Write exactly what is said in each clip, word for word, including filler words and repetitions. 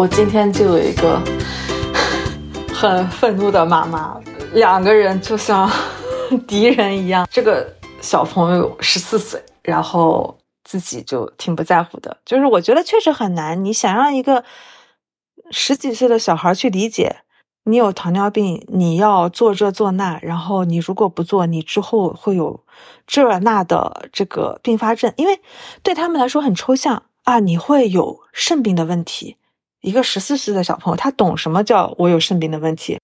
我今天就有一个很愤怒的妈妈，两个人就像敌人一样。这个小朋友十四岁，然后自己就挺不在乎的，就是我觉得确实很难，你想让一个十几岁的小孩去理解你有糖尿病，你要做这做那，然后你如果不做，你之后会有这那的这个并发症，因为对他们来说很抽象啊，你会有肾病的问题。一个十四岁的小朋友，他懂什么叫我有肾病的问题？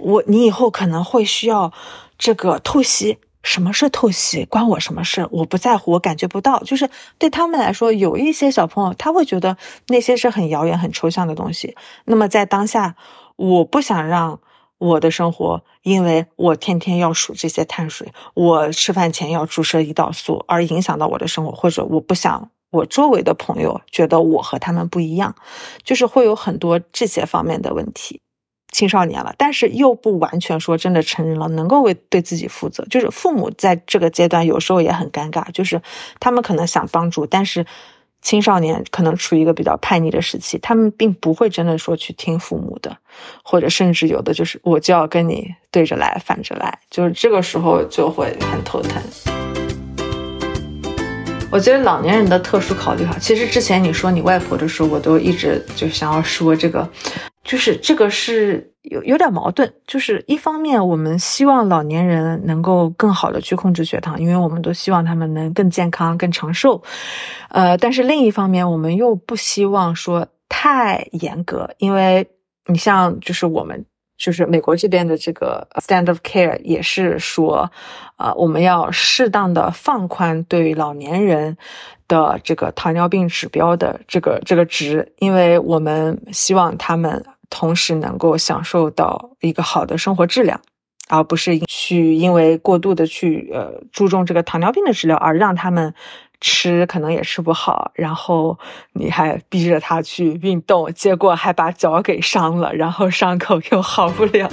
我你以后可能会需要这个透析，什么是透析？关我什么事？我不在乎，我感觉不到。就是对他们来说，有一些小朋友他会觉得那些是很遥远、很抽象的东西。那么在当下，我不想让我的生活，因为我天天要数这些碳水，我吃饭前要注射胰岛素，而影响到我的生活，或者我不想我周围的朋友觉得我和他们不一样，就是会有很多这些方面的问题。青少年了，但是又不完全说真的成人了，能够为对自己负责。就是父母在这个阶段有时候也很尴尬，就是他们可能想帮助，但是青少年可能处于一个比较叛逆的时期，他们并不会真的说去听父母的，或者甚至有的就是我就要跟你对着来反着来，就是这个时候就会很头疼。我觉得老年人的特殊考虑哈，其实之前你说你外婆的时候，我都一直就想要说这个，就是这个是有有点矛盾，就是一方面我们希望老年人能够更好的去控制血糖，因为我们都希望他们能更健康更长寿，呃，但是另一方面我们又不希望说太严格，因为你像就是我们就是美国这边的这个 standard of care 也是说呃，我们要适当的放宽对于老年人的这个糖尿病指标的这个这个值，因为我们希望他们同时能够享受到一个好的生活质量，而不是去因为过度的去呃注重这个糖尿病的治疗，而让他们吃可能也吃不好，然后你还逼着他去运动，结果还把脚给伤了，然后伤口又好不了。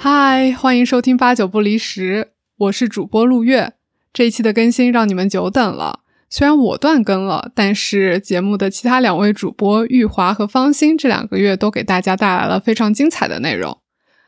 嗨，欢迎收听八九不离十，我是主播陆月。这一期的更新让你们久等了，虽然我断更了，但是节目的其他两位主播玉华和方心这两个月都给大家带来了非常精彩的内容。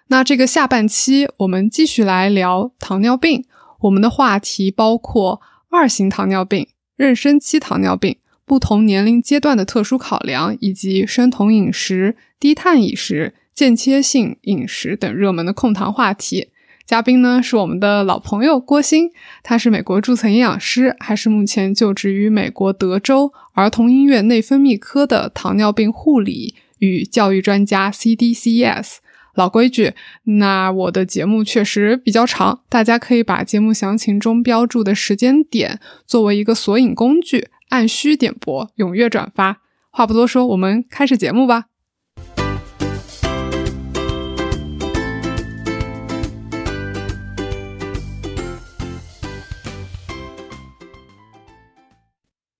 那这个下半期我们继续来聊糖尿病，我们的话题包括二型糖尿病、妊娠期糖尿病、不同年龄阶段的特殊考量，以及生酮饮食、低碳饮食、间歇性饮食等热门的控糖话题。嘉宾呢是我们的老朋友郭鑫，他是美国注册营养师，还是目前就职于美国德州儿童音乐内分泌科的糖尿病护理与教育专家 C D C S。老规矩，那我的节目确实比较长，大家可以把节目详情中标注的时间点作为一个索引工具，按需点播，踊跃转发。话不多说，我们开始节目吧。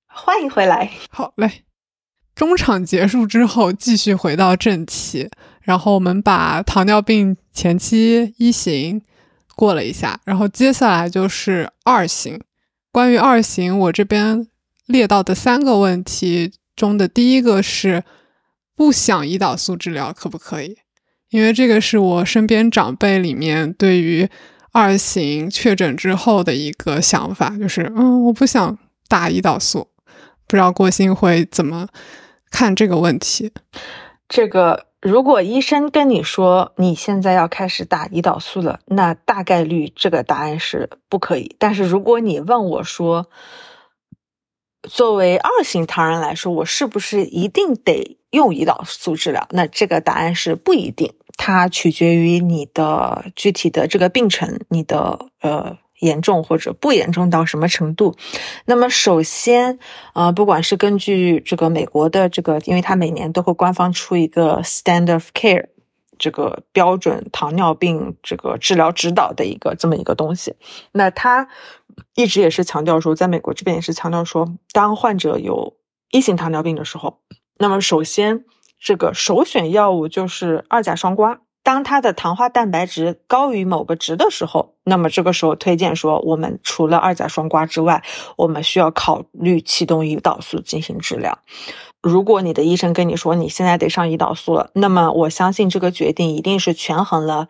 欢迎回来。好嘞，中场结束之后继续回到正题，然后我们把糖尿病前期一型过了一下，然后接下来就是二型。关于二型，我这边列到的三个问题中的第一个是不想胰岛素治疗可不可以，因为这个是我身边长辈里面对于二型确诊之后的一个想法，就是嗯，我不想打胰岛素。不知道郭鑫会怎么看这个问题。这个如果医生跟你说你现在要开始打胰岛素了，那大概率这个答案是不可以。但是如果你问我说作为二型糖人来说，我是不是一定得用胰岛素治疗，那这个答案是不一定，它取决于你的具体的这个病程，你的呃严重或者不严重到什么程度。那么首先呃，不管是根据这个美国的这个，因为它每年都会官方出一个 standard of care 这个标准糖尿病这个治疗指导的一个这么一个东西，那它一直也是强调说，在美国这边也是强调说，当患者有一型糖尿病的时候，那么首先这个首选药物就是二甲双胍，当它的糖化蛋白值高于某个值的时候，那么这个时候推荐说，我们除了二甲双胍之外，我们需要考虑启动胰岛素进行治疗。如果你的医生跟你说你现在得上胰岛素了，那么我相信这个决定一定是权衡了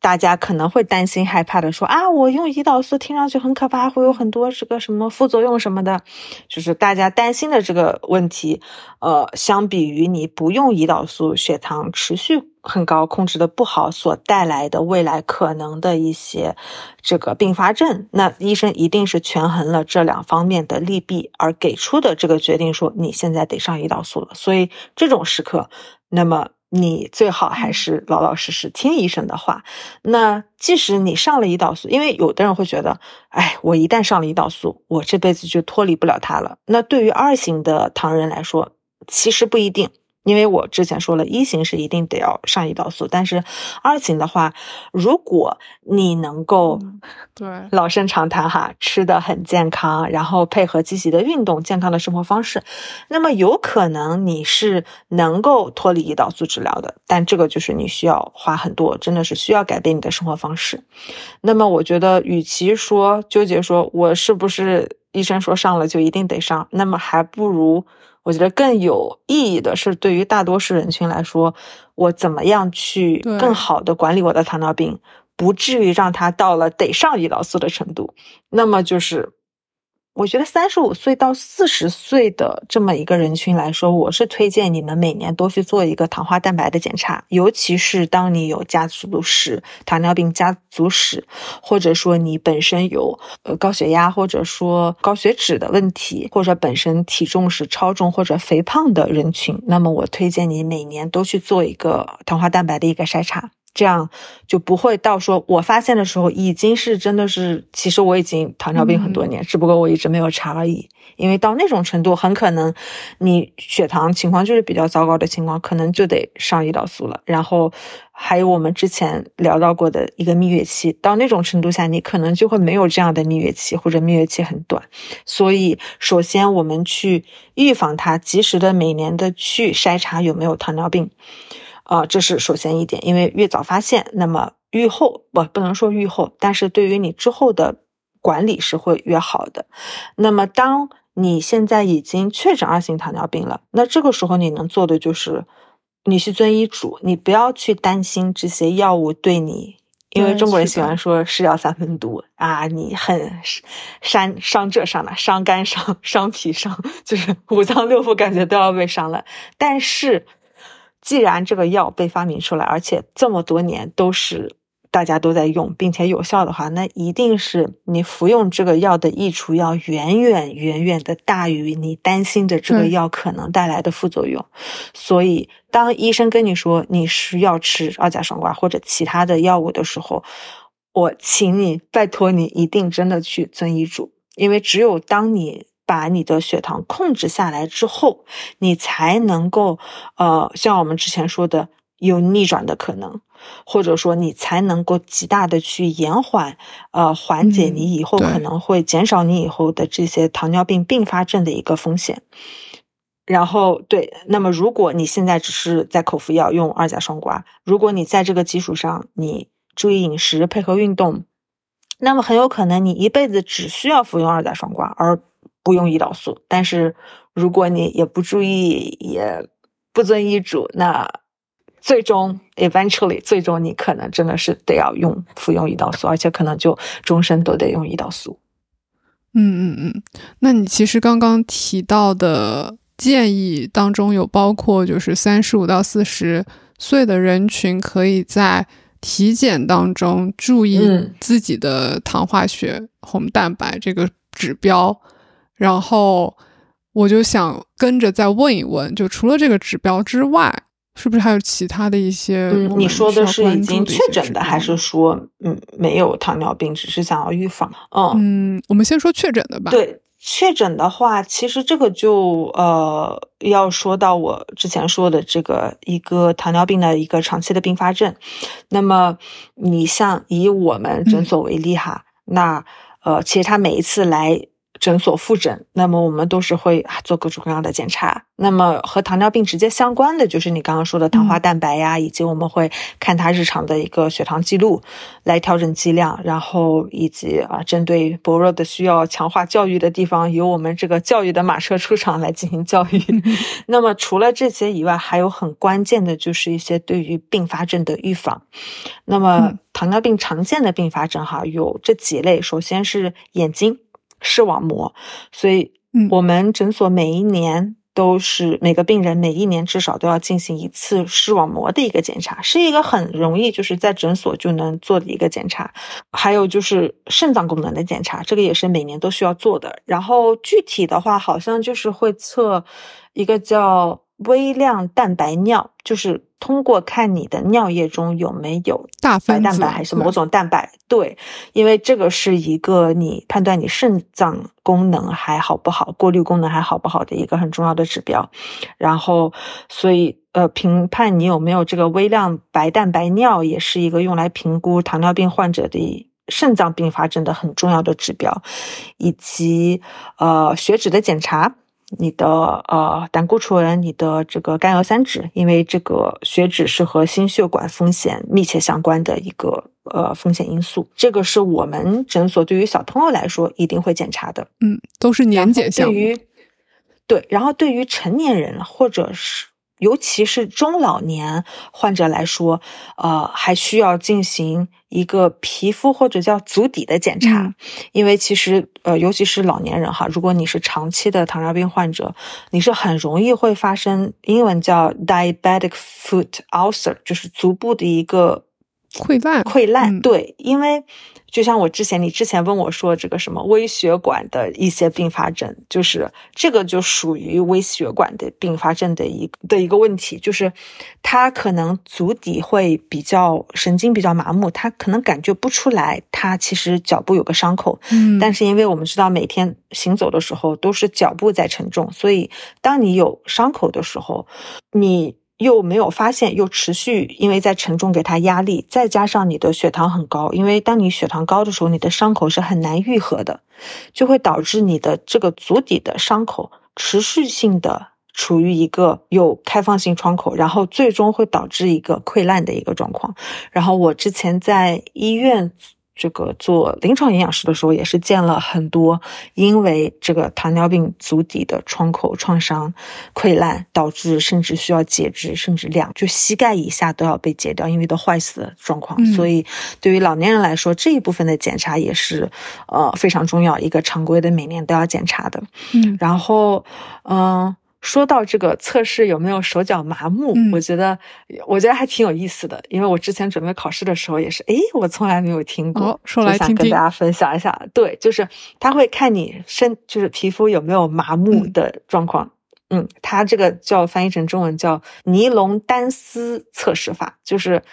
大家可能会担心害怕的说啊，我用胰岛素听上去很可怕，会有很多这个什么副作用什么的，就是大家担心的这个问题，呃，相比于你不用胰岛素，血糖持续很高，控制的不好所带来的未来可能的一些这个并发症，那医生一定是权衡了这两方面的利弊而给出的这个决定，说你现在得上胰岛素了。所以这种时刻，那么你最好还是老老实实听医生的话。那即使你上了胰岛素，因为有的人会觉得，哎，我一旦上了胰岛素，我这辈子就脱离不了它了。那对于二型的糖人来说，其实不一定，因为我之前说了，一型是一定得要上胰岛素，但是二型的话，如果你能够对老生常谈哈，吃得很健康，然后配合积极的运动、健康的生活方式，那么有可能你是能够脱离胰岛素治疗的，但这个就是你需要花很多，真的是需要改变你的生活方式。那么我觉得，与其说纠结说我是不是医生说上了就一定得上，那么还不如我觉得更有意义的是，对于大多数人群来说，我怎么样去更好的管理我的糖尿病，不至于让它到了得上胰岛素的程度。那么就是我觉得三十五岁到四十岁的这么一个人群来说，我是推荐你们每年多去做一个糖化蛋白的检查，尤其是当你有家族史，糖尿病家族史，或者说你本身有呃高血压或者说高血脂的问题，或者本身体重是超重或者肥胖的人群，那么我推荐你每年都去做一个糖化蛋白的一个筛查。这样就不会到说我发现的时候已经是真的是其实我已经糖尿病很多年、嗯、只不过我一直没有查而已。因为到那种程度，很可能你血糖情况就是比较糟糕的情况，可能就得上胰岛素了。然后还有我们之前聊到过的一个蜜月期，到那种程度下你可能就会没有这样的蜜月期，或者蜜月期很短。所以首先我们去预防它，及时的每年的去筛查有没有糖尿病啊、呃，这是首先一点，因为越早发现，那么预后不不能说预后，但是对于你之后的管理是会越好的。那么当你现在已经确诊二型糖尿病了，那这个时候你能做的就是你去遵医嘱，你不要去担心这些药物对你，因为中国人喜欢说是药三分毒啊，你很伤伤这伤了，伤肝伤伤脾伤，就是五脏六腑感觉都要被伤了。但是既然这个药被发明出来，而且这么多年都是大家都在用并且有效的话，那一定是你服用这个药的益处要远远远远的大于你担心的这个药可能带来的副作用、嗯、所以当医生跟你说你需要吃二甲双胍或者其他的药物的时候，我请你拜托你一定真的去遵医嘱，因为只有当你把你的血糖控制下来之后，你才能够呃，像我们之前说的有逆转的可能，或者说你才能够极大的去延缓呃，缓解你以后、嗯、可能会减少你以后的这些糖尿病并发症的一个风险。然后对，那么如果你现在只是在口服药用二甲双胍，如果你在这个基础上你注意饮食配合运动，那么很有可能你一辈子只需要服用二甲双胍而不用胰岛素。但是如果你也不注意也不遵医嘱，那最终 eventually 最终你可能真的是得要用服用胰岛素，而且可能就终身都得用胰岛素。嗯嗯嗯，那你其实刚刚提到的建议当中有包括就是三十五到四十岁的人群可以在体检当中注意自己的糖化血红蛋白这个指标，然后我就想跟着再问一问，就除了这个指标之外，是不是还有其他的一些的、嗯、你说的是已经确诊的，还是说嗯没有糖尿病只是想要预防？ 嗯, 嗯我们先说确诊的吧。对，确诊的话其实这个就呃要说到我之前说的这个一个糖尿病的一个长期的并发症。那么你像以我们诊所为例哈、嗯、那呃其实他每一次来诊所复诊，那么我们都是会做各种各样的检查。那么和糖尿病直接相关的就是你刚刚说的糖化蛋白呀、嗯、以及我们会看他日常的一个血糖记录来调整剂量，然后以及啊针对薄弱的需要强化教育的地方，由我们这个教育的马车出场来进行教育、嗯、那么除了这些以外，还有很关键的就是一些对于并发症的预防。那么糖尿病常见的并发症哈有这几类，首先是眼睛视网膜，所以我们诊所每一年都是每个病人每一年至少都要进行一次视网膜的一个检查，是一个很容易就是在诊所就能做的一个检查。还有就是肾脏功能的检查，这个也是每年都需要做的。然后具体的话好像就是会测一个叫微量蛋白尿，就是通过看你的尿液中有没有大白蛋白还是某种蛋白，对，因为这个是一个你判断你肾脏功能还好不好，过滤功能还好不好的一个很重要的指标。然后所以呃，评判你有没有这个微量白蛋白尿也是一个用来评估糖尿病患者的肾脏并发症的很重要的指标。以及呃血脂的检查，你的呃胆固醇，你的这个甘油三酯，因为这个血脂是和心血管风险密切相关的一个呃风险因素。这个是我们诊所对于小朋友来说一定会检查的。嗯，都是年检项目。对于对，然后对于成年人或者是尤其是中老年患者来说，呃，还需要进行一个皮肤或者叫足底的检查、嗯、因为其实呃，尤其是老年人哈，如果你是长期的糖尿病患者，你是很容易会发生英文叫 diabetic foot ulcer， 就是足部的一个溃烂溃烂、嗯、对，因为就像我之前你之前问我说这个什么微血管的一些并发症，就是这个就属于微血管的并发症的一的一个问题，就是它可能足底会比较神经比较麻木，它可能感觉不出来它其实脚部有个伤口、嗯、但是因为我们知道每天行走的时候都是脚部在沉重，所以当你有伤口的时候你又没有发现，又持续因为在沉重给它压力，再加上你的血糖很高，因为当你血糖高的时候你的伤口是很难愈合的，就会导致你的这个足底的伤口持续性的处于一个有开放性窗口，然后最终会导致一个溃烂的一个状况。然后我之前在医院这个做临床营养师的时候也是见了很多因为这个糖尿病足底的创口创伤溃烂导致甚至需要截肢，甚至两就膝盖以下都要被截掉，因为都坏死的状况、嗯、所以对于老年人来说这一部分的检查也是呃非常重要，一个常规的每年都要检查的、嗯、然后嗯、呃说到这个测试有没有手脚麻木、嗯、我觉得我觉得还挺有意思的，因为我之前准备考试的时候也是诶我从来没有听过、哦、说来听听，就想跟大家分享一下。对，就是他会看你身就是皮肤有没有麻木的状况。嗯，他、嗯、这个叫翻译成中文叫尼龙单丝测试法，就是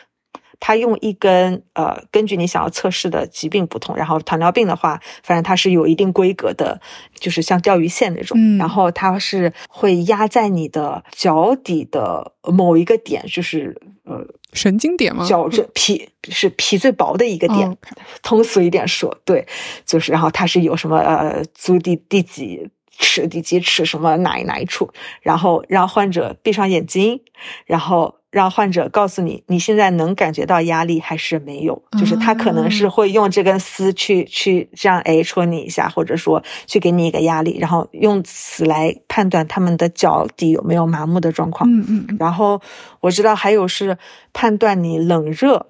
他用一根呃，根据你想要测试的疾病不同，然后糖尿病的话，反正它是有一定规格的，就是像钓鱼线那种、嗯、然后它是会压在你的脚底的某一个点，就是呃神经点吗？脚这皮是皮最薄的一个点、哦、通俗一点说，对，就是然后它是有什么呃足底第几尺第几尺什么哪一哪一处，然后让患者闭上眼睛，然后让患者告诉你，你现在能感觉到压力还是没有？就是他可能是会用这根丝去去这样哎戳你一下，或者说去给你一个压力，然后用此来判断他们的脚底有没有麻木的状况。嗯嗯。然后我知道还有是判断你冷热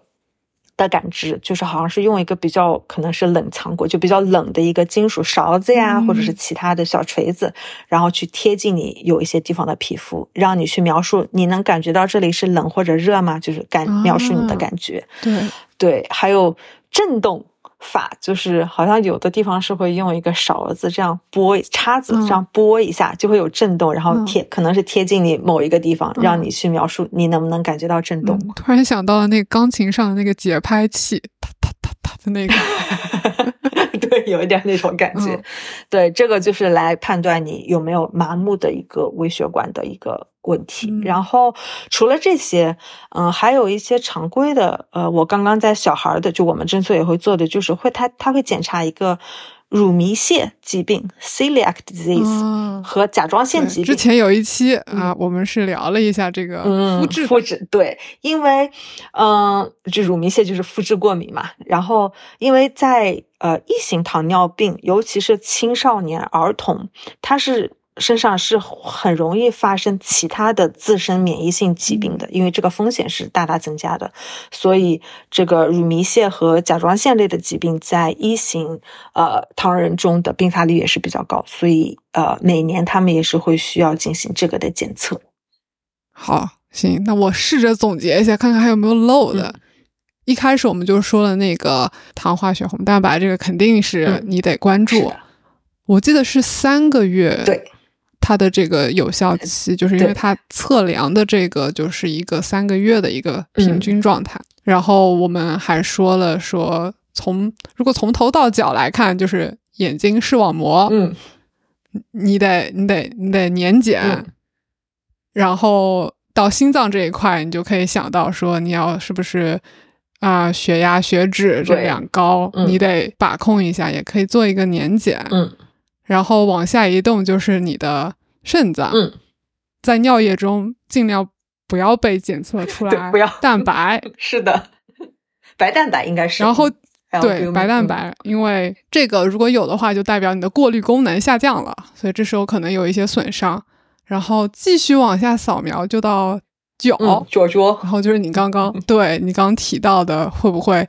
的感知，就是好像是用一个比较可能是冷藏过就比较冷的一个金属勺子呀，或者是其他的小锤子，然后去贴近你有一些地方的皮肤，让你去描述你能感觉到这里是冷或者热吗，就是感描述你的感觉、啊、对对。还有震动法，就是好像有的地方是会用一个勺子这样拨叉子这样拨一下、嗯、就会有震动，然后贴、嗯、可能是贴近你某一个地方、嗯、让你去描述你能不能感觉到震动、嗯、突然想到了那个钢琴上的那个节拍器啪啪啪啪的那个对，有一点那种感觉、嗯、对，这个就是来判断你有没有麻木的一个微血管的一个问题、嗯、然后除了这些嗯、呃，还有一些常规的呃，我刚刚在小孩的就我们诊所也会做的，就是会他他会检查一个乳糜泻疾病 Celiac disease、哦、和甲状腺疾病。之前有一期、嗯、啊，我们是聊了一下这个肤质、嗯、肤质，对，因为嗯、呃，这乳糜泻就是肤质过敏嘛。然后因为在呃一型糖尿病，尤其是青少年儿童，它是身上是很容易发生其他的自身免疫性疾病的，因为这个风险是大大增加的，所以这个乳糜泻和甲状腺类的疾病在一型呃糖人中的并发率也是比较高，所以呃每年他们也是会需要进行这个的检测。好，行，那我试着总结一下，看看还有没有漏的。嗯，一开始我们就说了那个糖化血红蛋白，这个肯定是你得关注。嗯，我记得是三个月。对。它的这个有效期，就是因为它测量的这个就是一个三个月的一个平均状态。嗯，然后我们还说了说从如果从头到脚来看，就是眼睛视网膜，嗯，你得你得你得年检。嗯，然后到心脏这一块，你就可以想到说你要是不是啊、呃、血压血脂这两高，嗯，你得把控一下，也可以做一个年检。嗯，然后往下移动就是你的肾脏，嗯，在尿液中尽量不要被检测出来，不要蛋白，是的，白蛋白应该是。然后对白蛋白，嗯，因为这个如果有的话，就代表你的过滤功能下降了，所以这时候可能有一些损伤。然后继续往下扫描，就到脚，嗯，脚脚，然后就是你刚刚对你刚提到的，会不会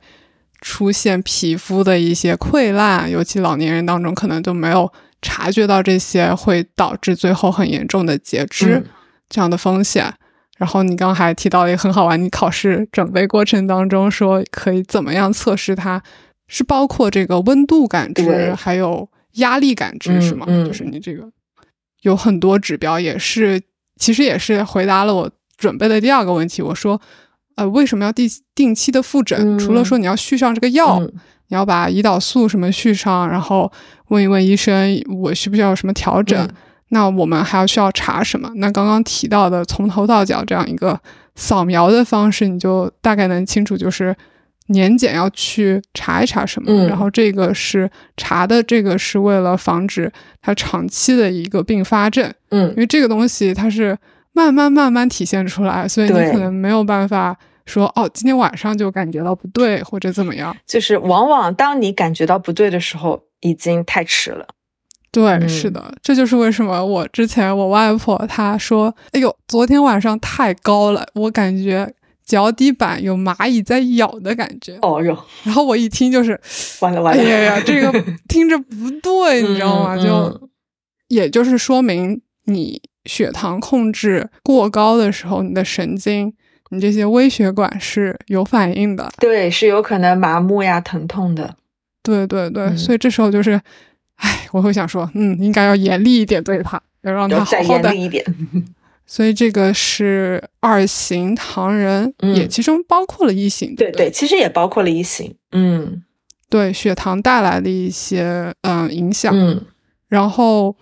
出现皮肤的一些溃烂？尤其老年人当中，可能就没有察觉到这些会导致最后很严重的截肢，嗯，这样的风险。然后你刚还提到了一个很好玩，你考试准备过程当中说可以怎么样测试它，是包括这个温度感知还有压力感知，嗯，是吗？嗯，就是你这个有很多指标，也是其实也是回答了我准备的第二个问题。我说呃，为什么要定定期的复诊，嗯，除了说你要续上这个药，嗯，你要把胰岛素什么续上，然后问一问医生我需不需要有什么调整，嗯，那我们还要需要查什么。那刚刚提到的从头到脚这样一个扫描的方式，你就大概能清楚就是年检要去查一查什么，嗯，然后这个是查的这个是为了防止它长期的一个并发症。嗯，因为这个东西它是慢慢慢慢体现出来，所以你可能没有办法说哦，今天晚上就感觉到不对或者怎么样。就是往往当你感觉到不对的时候，已经太迟了。对，嗯，是的，这就是为什么我之前我外婆她说：“哎呦，昨天晚上太高了，我感觉脚底板有蚂蚁在咬的感觉。”哦哟，然后我一听就是完了完了，哎呀呀，这个听着不对，你知道吗？就，嗯，也就是说明你血糖控制过高的时候，你的神经，你这些微血管是有反应的。对，是有可能麻木呀疼痛的。对对对，嗯，所以这时候就是哎，我会想说嗯，应该要严厉一点对他，要让他好好的再严厉一点。所以这个是二型糖人，嗯，也其中包括了一型。对 对, 对，其实也包括了一型。嗯，对，血糖带来的一些嗯、呃、影响。嗯，然后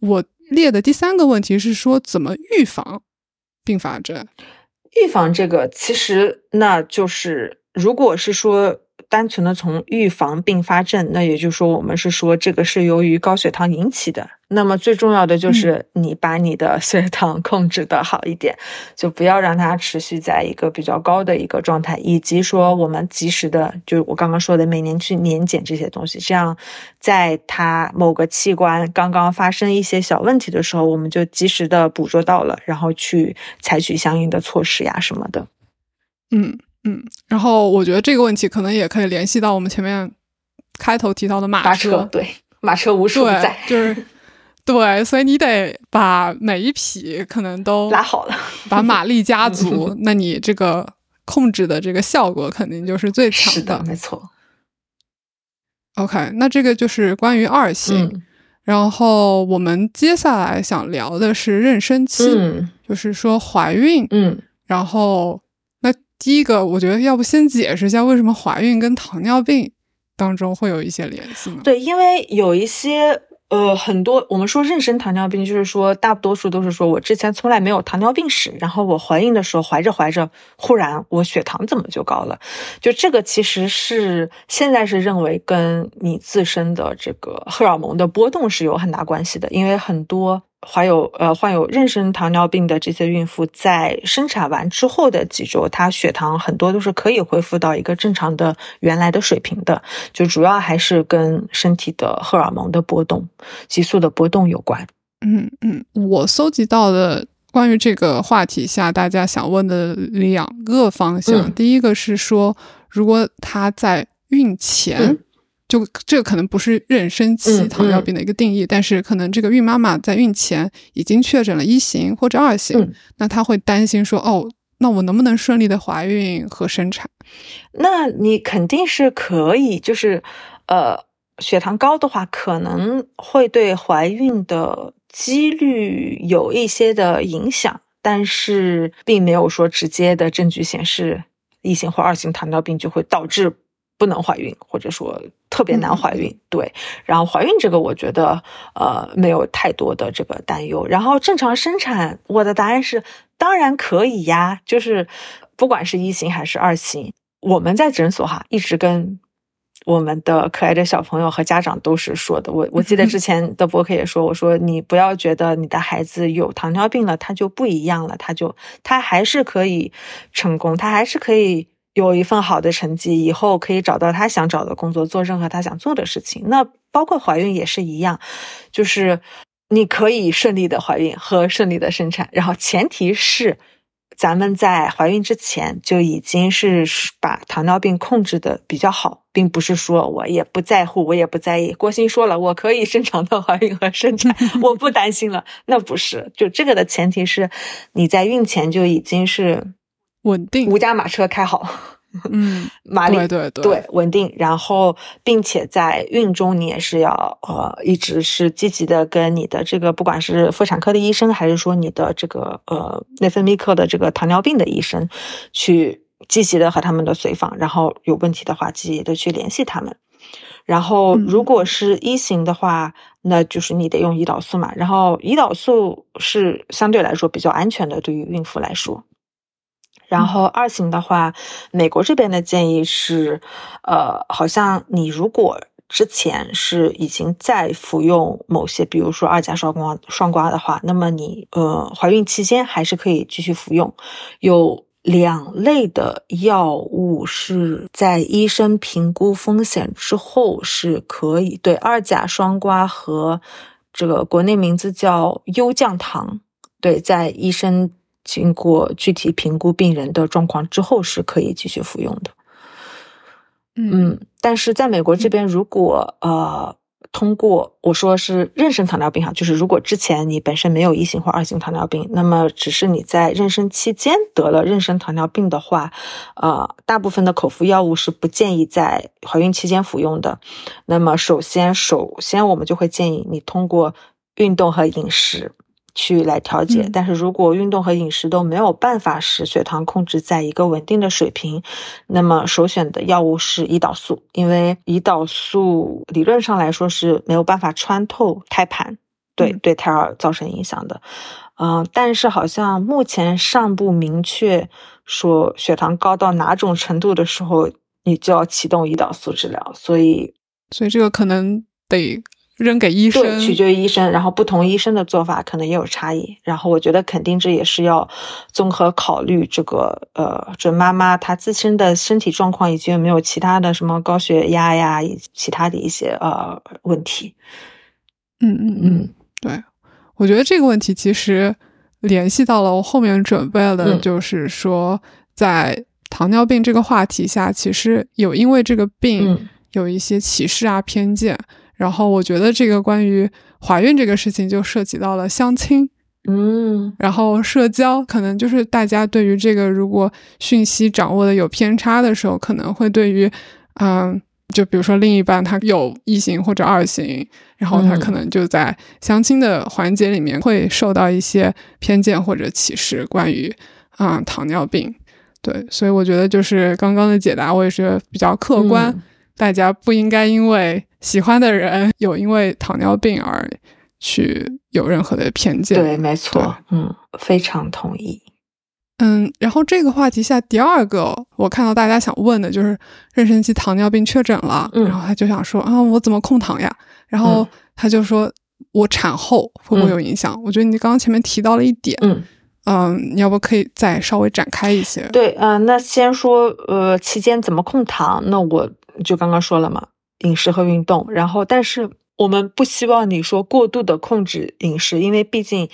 我列的第三个问题是说怎么预防并发症。预防这个其实那就是如果是说单纯的从预防并发症，那也就是说我们是说这个是由于高血糖引起的，那么最重要的就是你把你的血糖控制的好一点，嗯，就不要让它持续在一个比较高的一个状态，以及说我们及时的就我刚刚说的每年去年检这些东西，这样在它某个器官刚刚发生一些小问题的时候，我们就及时的捕捉到了，然后去采取相应的措施呀什么的。嗯嗯，然后我觉得这个问题可能也可以联系到我们前面开头提到的马车，马车对，马车无数不在，就是对，所以你得把每一匹可能都拉好了，把马力加足，那你这个控制的这个效果肯定就是最强的，是的，没错。OK， 那这个就是关于二型，嗯，然后我们接下来想聊的是妊娠期，嗯，就是说怀孕，嗯，然后。第一个我觉得要不先解释一下为什么怀孕跟糖尿病当中会有一些联系呢？对，因为有一些呃，很多我们说妊娠糖尿病，就是说大多数都是说我之前从来没有糖尿病史，然后我怀孕的时候怀着怀着，忽然我血糖怎么就高了？就这个其实是现在是认为跟你自身的这个荷尔蒙的波动是有很大关系的，因为很多怀有呃患有妊娠糖尿病的这些孕妇，在生产完之后的几周，她血糖很多都是可以恢复到一个正常的原来的水平的，就主要还是跟身体的荷尔蒙的波动、激素的波动有关。嗯嗯，我搜集到的关于这个话题下大家想问的两个方向，嗯、第一个是说，如果她在孕前。嗯就这个可能不是妊娠期糖尿病的一个定义、嗯嗯、但是可能这个孕妈妈在孕前已经确诊了一型或者二型、嗯、那她会担心说哦，那我能不能顺利的怀孕和生产？那你肯定是可以，就是呃，血糖高的话可能会对怀孕的几率有一些的影响，但是并没有说直接的证据显示一型或二型糖尿病就会导致不能怀孕，或者说特别难怀孕，对。然后怀孕这个我觉得呃没有太多的这个担忧。然后正常生产，我的答案是当然可以呀，就是不管是一型还是二型，我们在诊所哈一直跟我们的可爱的小朋友和家长都是说的。我我记得之前的博客也说，我说你不要觉得你的孩子有糖尿病了他就不一样了，他就他还是可以成功，他还是可以有一份好的成绩，以后可以找到他想找的工作，做任何他想做的事情。那包括怀孕也是一样，就是你可以顺利的怀孕和顺利的生产，然后前提是咱们在怀孕之前就已经是把糖尿病控制的比较好，并不是说我也不在乎我也不在意。郭鑫说了我可以正常的怀孕和生产我不担心了，那不是，就这个的前提是你在孕前就已经是稳定，无家马车开好，嗯，马力，对对对，对，稳定。然后，并且在孕中，你也是要呃，一直是积极的跟你的这个，不管是妇产科的医生，还是说你的这个呃内分泌科的这个糖尿病的医生，去积极的和他们的随访，然后有问题的话，积极的去联系他们。然后，如果是一型的话，嗯、那就是你得用胰岛素嘛。然后，胰岛素是相对来说比较安全的，对于孕妇来说。然后二型的话，美国这边的建议是，呃，好像你如果之前是已经在服用某些，比如说二甲双胍双胍的话，那么你呃怀孕期间还是可以继续服用。有两类的药物是在医生评估风险之后是可以，对，二甲双胍和这个国内名字叫优降糖，对，在医生经过具体评估病人的状况之后是可以继续服用的。嗯，但是在美国这边，如果呃通过我说是妊娠糖尿病哈，就是如果之前你本身没有一型或二型糖尿病，那么只是你在妊娠期间得了妊娠糖尿病的话，呃，大部分的口服药物是不建议在怀孕期间服用的。那么首先，首先我们就会建议你通过运动和饮食去来调节，但是如果运动和饮食都没有办法使血糖控制在一个稳定的水平，那么首选的药物是胰岛素，因为胰岛素理论上来说是没有办法穿透胎盘，对，对胎儿造成影响的。嗯、呃，但是好像目前尚不明确说血糖高到哪种程度的时候，你就要启动胰岛素治疗，所以，所以这个可能得扔给医生，对，取决于医生，然后不同医生的做法可能也有差异。然后我觉得肯定这也是要综合考虑这个呃准妈妈她自身的身体状况，以及有没有其他的什么高血压呀，以及其他的一些呃问题。嗯嗯嗯，对，我觉得这个问题其实联系到了我后面准备了，就是说、嗯、在糖尿病这个话题下，其实有因为这个病有一些歧视啊、嗯、偏见。然后我觉得这个关于怀孕这个事情就涉及到了相亲，嗯，然后社交，可能就是大家对于这个如果讯息掌握的有偏差的时候，可能会对于嗯、呃，就比如说另一半他有一型或者二型，然后他可能就在相亲的环节里面会受到一些偏见或者歧视关于啊、呃、糖尿病，对，所以我觉得就是刚刚的解答我也是比较客观、嗯、大家不应该因为喜欢的人有因为糖尿病而去有任何的偏见。对，没错，嗯，非常同意。嗯，然后这个话题下第二个我看到大家想问的就是妊娠期糖尿病确诊了、嗯、然后他就想说啊，我怎么控糖呀，然后他就说、嗯、我产后会不会有影响、嗯、我觉得你刚刚前面提到了一点，嗯嗯，你要不可以再稍微展开一些？对，嗯、呃，那先说，呃，期间怎么控糖？那我就刚刚说了嘛，饮食和运动。然后，但是我们不希望你说过度的控制饮食，因为毕竟，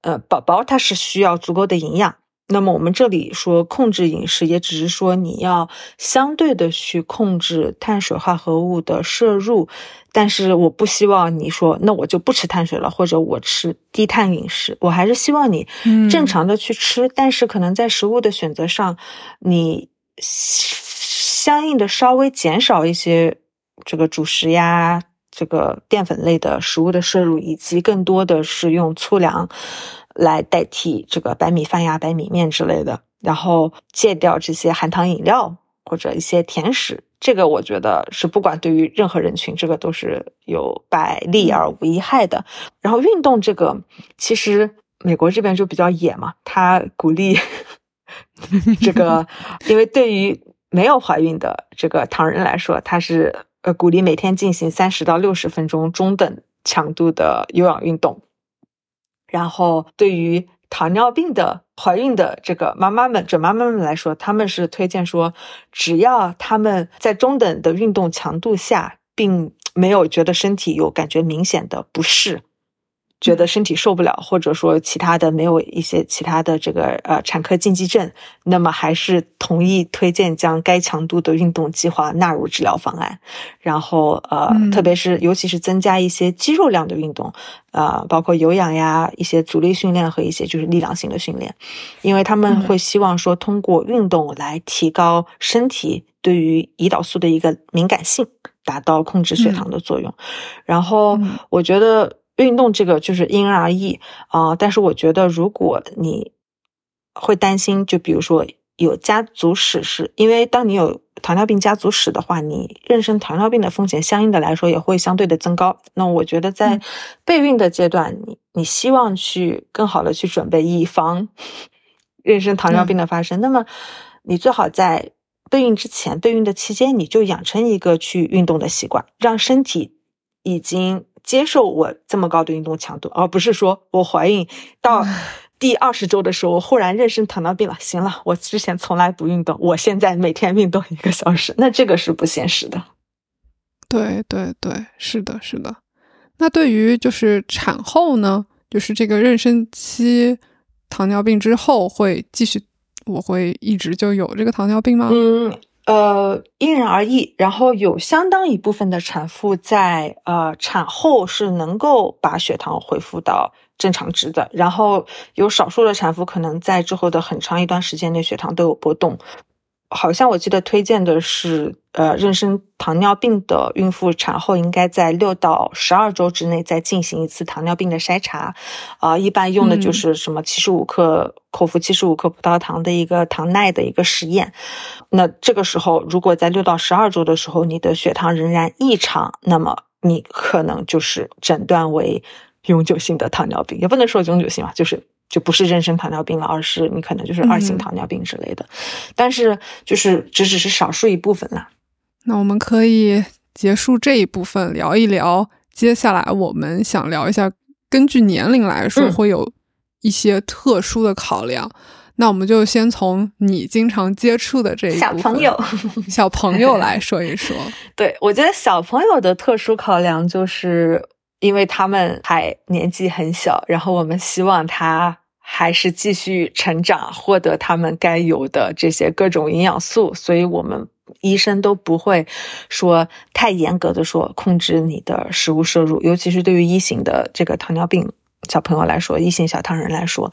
呃，宝宝他是需要足够的营养。那么我们这里说控制饮食，也只是说你要相对的去控制碳水化合物的摄入，但是我不希望你说那我就不吃碳水了，或者我吃低碳饮食，我还是希望你正常的去吃、嗯、但是可能在食物的选择上你相应的稍微减少一些这个主食呀，这个淀粉类的食物的摄入，以及更多的是用粗粮来代替这个白米饭呀、白米面之类的，然后戒掉这些含糖饮料或者一些甜食。这个我觉得是不管对于任何人群，这个都是有百利而无一害的。然后运动这个，其实美国这边就比较野嘛，他鼓励这个，因为对于没有怀孕的这个糖人来说，他是呃鼓励每天进行三十到六十分钟中等强度的有氧运动。然后对于糖尿病的怀孕的这个妈妈们、准妈妈们来说，他们是推荐说，只要他们在中等的运动强度下并没有觉得身体有感觉明显的不适，觉得身体受不了，或者说其他的没有一些其他的这个呃产科禁忌症，那么还是同意推荐将该强度的运动计划纳入治疗方案。然后呃、嗯、特别是尤其是增加一些肌肉量的运动，呃包括有氧呀、一些阻力训练和一些就是力量型的训练，因为他们会希望说通过运动来提高身体对于胰岛素的一个敏感性，达到控制血糖的作用。嗯、然后我觉得运动这个就是因人而异啊、呃，但是我觉得如果你会担心，就比如说有家族史是，因为当你有糖尿病家族史的话，你妊娠糖尿病的风险相应的来说也会相对的增高。那我觉得在备孕的阶段，嗯、你你希望去更好的去准备，以防妊娠糖尿病的发生。嗯、那么你最好在备孕之前、备孕的期间，你就养成一个去运动的习惯，让身体已经接受我这么高的运动强度，而不是说我怀孕到第二十周的时候，我忽然妊娠糖尿病了，行了，我之前从来不运动，我现在每天运动一个小时，那这个是不现实的。对对对，是的是的。那对于就是产后呢，就是这个妊娠期糖尿病之后会继续，我会一直就有这个糖尿病吗？嗯呃，因人而异。然后有相当一部分的产妇在呃产后是能够把血糖恢复到正常值的，然后有少数的产妇可能在之后的很长一段时间内血糖都有波动。好像我记得推荐的是，呃，妊娠糖尿病的孕妇产后应该在六到十二周之内再进行一次糖尿病的筛查，啊、呃，一般用的就是什么七十五克、嗯、口服七十五克葡萄糖的一个糖耐的一个实验。那这个时候，如果在六到十二周的时候你的血糖仍然异常，那么你可能就是诊断为永久性的糖尿病，也不能说永久性吧，就是。就不是妊娠糖尿病了，而是你可能就是二型糖尿病之类的、嗯、但是就是这只是少数一部分啦。那我们可以结束这一部分，聊一聊接下来我们想聊一下根据年龄来说会有一些特殊的考量、嗯、那我们就先从你经常接触的这一部分小朋友小朋友来说一说。对，我觉得小朋友的特殊考量就是因为他们还年纪很小，然后我们希望他还是继续成长，获得他们该有的这些各种营养素，所以我们医生都不会说太严格的说控制你的食物摄入，尤其是对于一型的这个糖尿病小朋友来说，一型小糖人来说，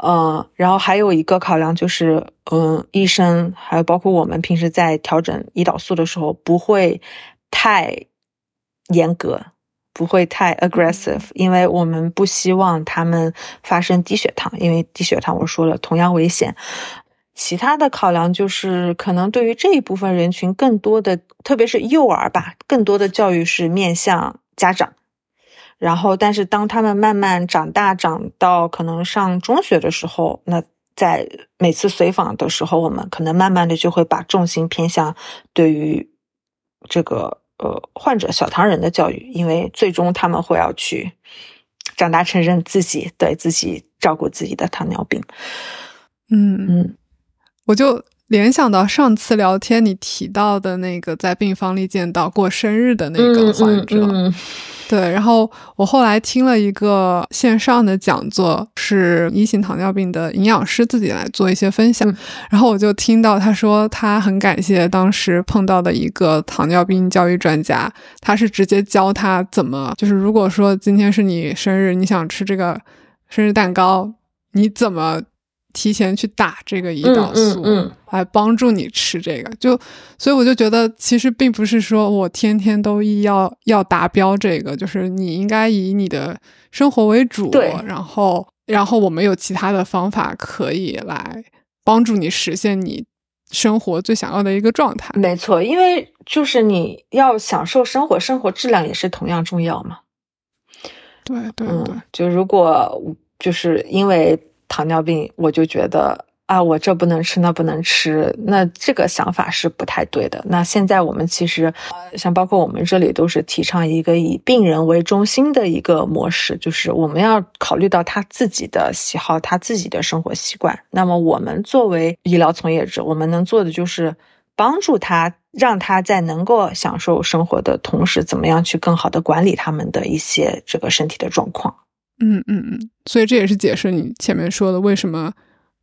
嗯，然后还有一个考量就是，嗯，医生还有包括我们平时在调整胰岛素的时候不会太严格。不会太 aggressive， 因为我们不希望他们发生低血糖，因为低血糖我说了同样危险。其他的考量就是可能对于这一部分人群更多的，特别是幼儿吧，更多的教育是面向家长。然后但是当他们慢慢长大，长到可能上中学的时候，那在每次随访的时候，我们可能慢慢的就会把重心偏向对于这个呃患者小糖人的教育，因为最终他们会要去长大成人，自己对自己照顾自己的糖尿病。嗯嗯，我就联想到上次聊天你提到的那个在病房里见到过生日的那个患者、嗯嗯嗯、对，然后我后来听了一个线上的讲座，是一型糖尿病的营养师自己来做一些分享、嗯、然后我就听到他说他很感谢当时碰到的一个糖尿病教育专家，他是直接教他怎么，就是如果说今天是你生日，你想吃这个生日蛋糕，你怎么提前去打这个胰岛素、嗯嗯嗯、来帮助你吃这个，就所以我就觉得其实并不是说我天天都要要达标，这个就是你应该以你的生活为主，然后然后我们有其他的方法可以来帮助你实现你生活最想要的一个状态。没错，因为就是你要享受生活，生活质量也是同样重要嘛。对对对、嗯、就如果就是因为糖尿病我就觉得啊，我这不能吃那不能吃，那这个想法是不太对的。那现在我们其实像包括我们这里都是提倡一个以病人为中心的一个模式，就是我们要考虑到他自己的喜好，他自己的生活习惯，那么我们作为医疗从业者，我们能做的就是帮助他，让他在能够享受生活的同时，怎么样去更好的管理他们的一些这个身体的状况。嗯嗯嗯，所以这也是解释你前面说的为什么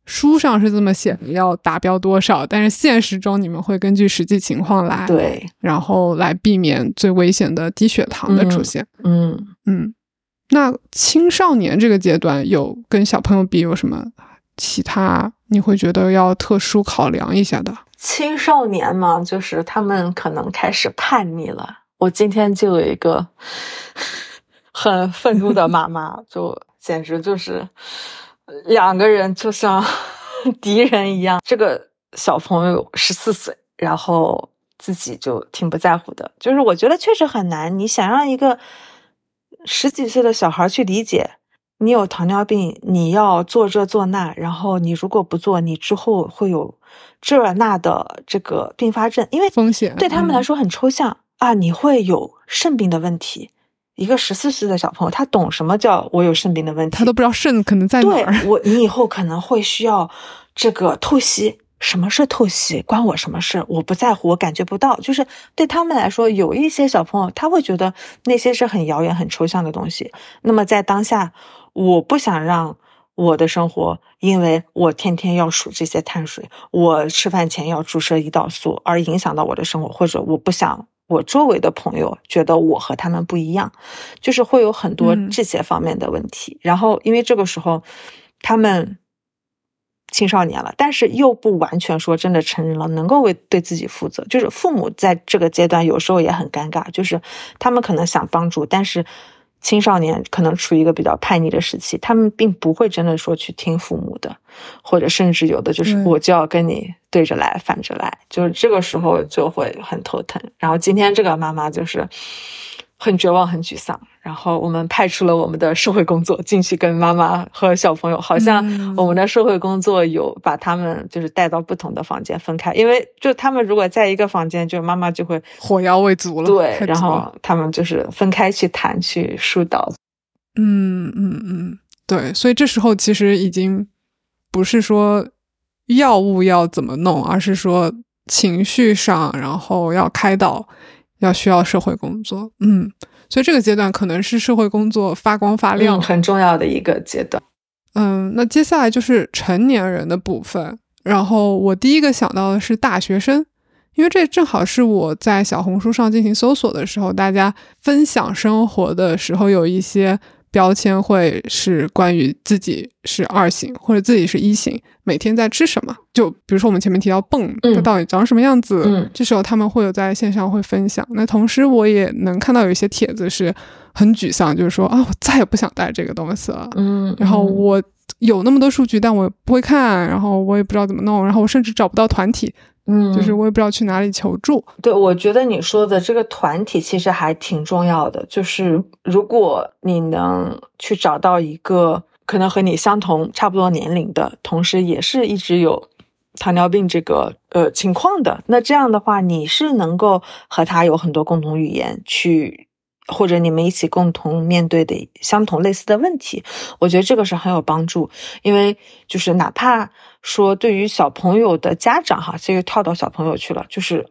书上是这么写的要达标多少，但是现实中你们会根据实际情况来，对，然后来避免最危险的低血糖的出现。嗯 嗯, 嗯，那青少年这个阶段有跟小朋友比有什么其他你会觉得要特殊考量一下的？青少年嘛，就是他们可能开始叛逆了。我今天就有一个很愤怒的妈妈，就简直就是两个人就像敌人一样。这个小朋友十四岁，然后自己就挺不在乎的，就是我觉得确实很难，你想让一个十几岁的小孩去理解你有糖尿病，你要做这做那，然后你如果不做，你之后会有这那的这个并发症，因为风险对他们来说很抽象、嗯、啊，你会有肾病的问题。一个十四岁的小朋友，他懂什么叫我有肾病的问题？他都不知道肾可能在哪儿。对，我，你以后可能会需要这个透析，什么是透析？关我什么事？我不在乎，我感觉不到。就是对他们来说，有一些小朋友他会觉得那些是很遥远、很抽象的东西。那么在当下，我不想让我的生活，因为我天天要数这些碳水，我吃饭前要注射胰岛素，而影响到我的生活，或者我不想我周围的朋友觉得我和他们不一样，就是会有很多这些方面的问题、嗯、然后因为这个时候他们青少年了，但是又不完全说真的成人了，能够为对自己负责，就是父母在这个阶段有时候也很尴尬，就是他们可能想帮助，但是青少年可能处于一个比较叛逆的时期，他们并不会真的说去听父母的，或者甚至有的就是我就要跟你对着来反着来，就是这个时候就会很头疼。然后今天这个妈妈就是很绝望很沮丧，然后我们派出了我们的社会工作进去跟妈妈和小朋友，好像我们的社会工作有把他们就是带到不同的房间分开，因为就他们如果在一个房间，就妈妈就会火药味足了，对，然后他们就是分开去谈去疏导。嗯嗯嗯，对，所以这时候其实已经不是说药物要怎么弄，而是说情绪上，然后要开导，要需要社会工作。嗯，所以这个阶段可能是社会工作发光发亮、嗯、很重要的一个阶段。嗯，那接下来就是成年人的部分，然后我第一个想到的是大学生，因为这正好是我在小红书上进行搜索的时候，大家分享生活的时候有一些标签会是关于自己是二型或者自己是一型，每天在吃什么，就比如说我们前面提到泵它到底长什么样子、嗯、这时候他们会有在线上会分享。那同时我也能看到有一些帖子是很沮丧，就是说啊，我再也不想带这个东西了，嗯，然后我有那么多数据但我不会看，然后我也不知道怎么弄，然后我甚至找不到团体，嗯，就是我也不知道去哪里求助。对，我觉得你说的这个团体其实还挺重要的，就是如果你能去找到一个可能和你相同差不多年龄的，同时也是一直有糖尿病这个呃情况的，那这样的话你是能够和他有很多共同语言去，或者你们一起共同面对的相同类似的问题，我觉得这个是很有帮助。因为就是哪怕说对于小朋友的家长哈，这个跳到小朋友去了，就是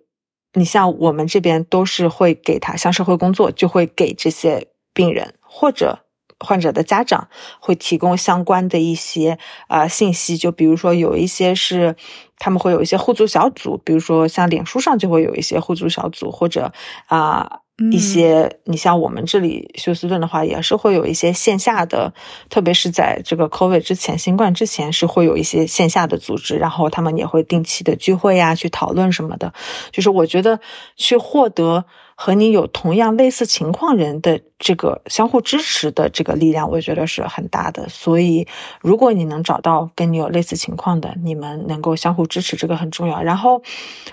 你像我们这边都是会给他，像社会工作就会给这些病人或者患者的家长会提供相关的一些呃信息，就比如说有一些是他们会有一些互助小组，比如说像脸书上就会有一些互助小组，或者啊、呃一些你像我们这里休斯顿的话也是会有一些线下的，特别是在这个 COVID 之前新冠之前是会有一些线下的组织，然后他们也会定期的聚会呀、啊、去讨论什么的。就是我觉得去获得和你有同样类似情况人的这个相互支持的这个力量，我觉得是很大的。所以如果你能找到跟你有类似情况的，你们能够相互支持，这个很重要。然后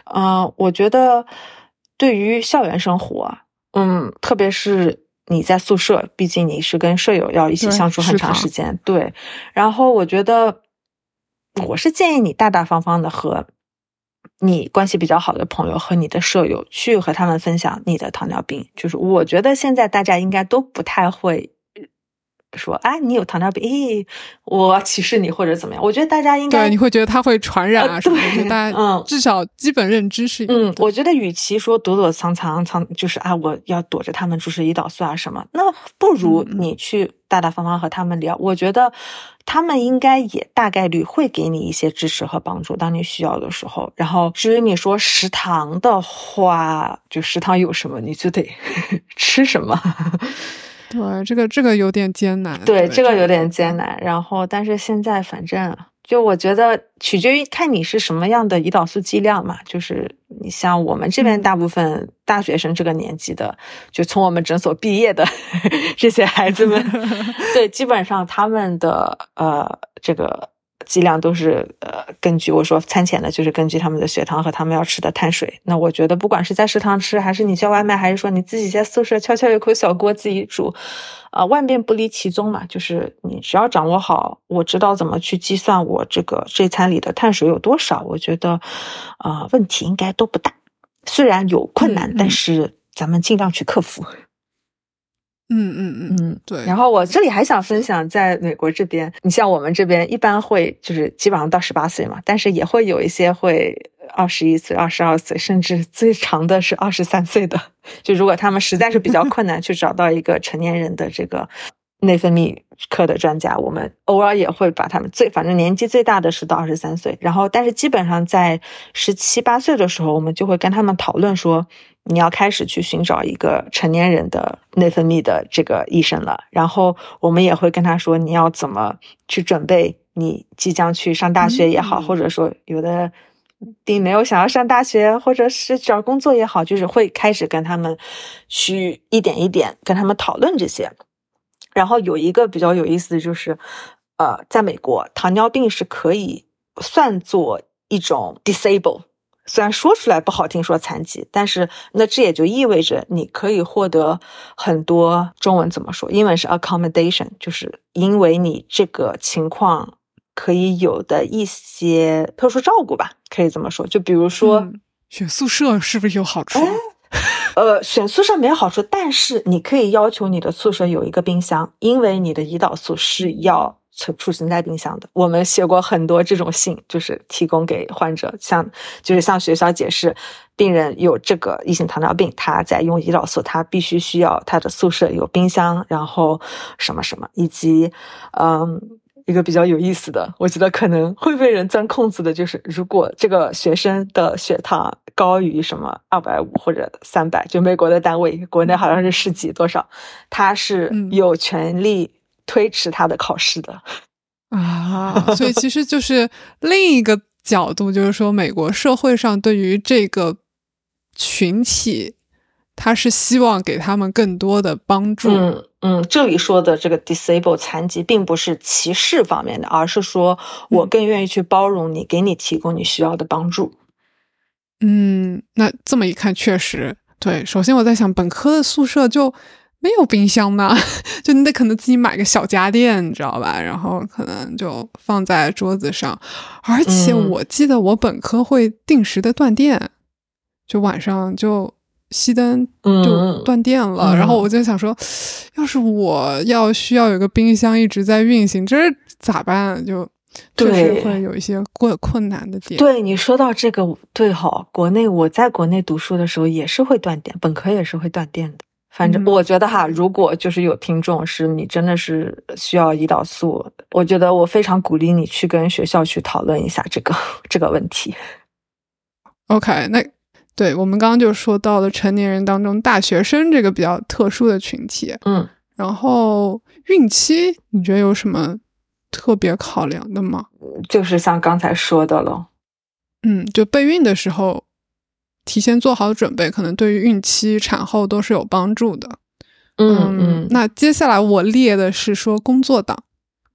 呃，我觉得对于校园生活，嗯，特别是你在宿舍，毕竟你是跟舍友要一起相处很长时间，对。对，然后我觉得，我是建议你大大方方的和你关系比较好的朋友和你的舍友去和他们分享你的糖尿病。就是我觉得现在大家应该都不太会说，哎，你有糖尿病，咦，我歧视你或者怎么样？我觉得大家应该对，你会觉得它会传染啊什么的。大家、呃嗯、至少基本认知是嗯，我觉得与其说躲躲藏藏藏，就是啊，我要躲着他们注射胰岛素啊什么，那不如你去大大方方和他们聊。嗯、我觉得他们应该也大概率会给你一些支持和帮助，当你需要的时候。然后至于你说食堂的话，就食堂有什么你就得吃什么。对，这个这个有点艰难。对，对这个有点艰难。然后，但是现在反正就我觉得取决于看你是什么样的胰岛素剂量嘛。就是你像我们这边大部分大学生这个年纪的，嗯、就从我们诊所毕业的这些孩子们，对，基本上他们的呃这个剂量都是呃根据我说餐前的，就是根据他们的血糖和他们要吃的碳水。那我觉得不管是在食堂吃，还是你叫外卖，还是说你自己在宿舍悄悄有口小锅自己煮，啊、呃，万变不离其宗嘛。就是你只要掌握好，我知道怎么去计算我这个这餐里的碳水有多少，我觉得啊、呃、问题应该都不大。虽然有困难，嗯嗯但是咱们尽量去克服。嗯嗯嗯对。然后我这里还想分享，在美国这边，你像我们这边一般会就是基本上到十八岁嘛，但是也会有一些会二十一岁、二十二岁，甚至最长的是二十三岁的。就如果他们实在是比较困难去找到一个成年人的这个内分泌科的专家，我们偶尔也会把他们最，反正年纪最大的是到二十三岁。然后但是基本上在十七、八岁的时候，我们就会跟他们讨论说，你要开始去寻找一个成年人的内分泌的这个医生了。然后我们也会跟他说，你要怎么去准备你即将去上大学也好，嗯、或者说有的并没有想要上大学，或者是找工作也好，就是会开始跟他们去一点一点跟他们讨论这些。然后有一个比较有意思的就是，呃，在美国糖尿病是可以算作一种 disable。虽然说出来不好听，说残疾，但是那这也就意味着你可以获得很多，中文怎么说，英文是 accommodation， 就是因为你这个情况可以有的一些特殊照顾吧，可以这么说。就比如说、嗯、选宿舍是不是有好处、哎呃，选宿舍没有好处，但是你可以要求你的宿舍有一个冰箱，因为你的胰岛素是要储存在冰箱的。我们写过很多这种信，就是提供给患者，像就是向学校解释病人有这个一型糖尿病，他在用胰岛素，他必须需要他的宿舍有冰箱，然后什么什么，以及嗯一个比较有意思的，我觉得可能会被人钻空子的，就是如果这个学生的血糖高于什么二百五或者三百，就美国的单位，国内好像是十几多少，他是有权利推迟他的考试的啊。所以其实就是另一个角度，就是说美国社会上对于这个群体，他是希望给他们更多的帮助。嗯嗯，这里说的这个 disable 残疾并不是歧视方面的，而是说我更愿意去包容你，给你提供你需要的帮助。嗯，那这么一看确实对。首先我在想本科的宿舍就没有冰箱呢，就你得可能自己买个小家电，你知道吧，然后可能就放在桌子上。而且我记得我本科会定时的断电、嗯、就晚上就熄灯就断电了、嗯、然后我就想说要是我要需要有个冰箱一直在运行，这咋办，就确实会有一些过困难的点。对，你说到这个对哈，国内我在国内读书的时候也是会断电，本科也是会断电的。反正我觉得哈，如果就是有听众是你真的是需要胰岛素，我觉得我非常鼓励你去跟学校去讨论一下这个这个问题。OK， 那对我们刚刚就说到了成年人当中大学生这个比较特殊的群体，嗯，然后孕期你觉得有什么特别考量的吗？就是像刚才说的了，嗯，就备孕的时候。提前做好准备可能对于孕期产后都是有帮助的。 嗯, 嗯那接下来我列的是说工作党，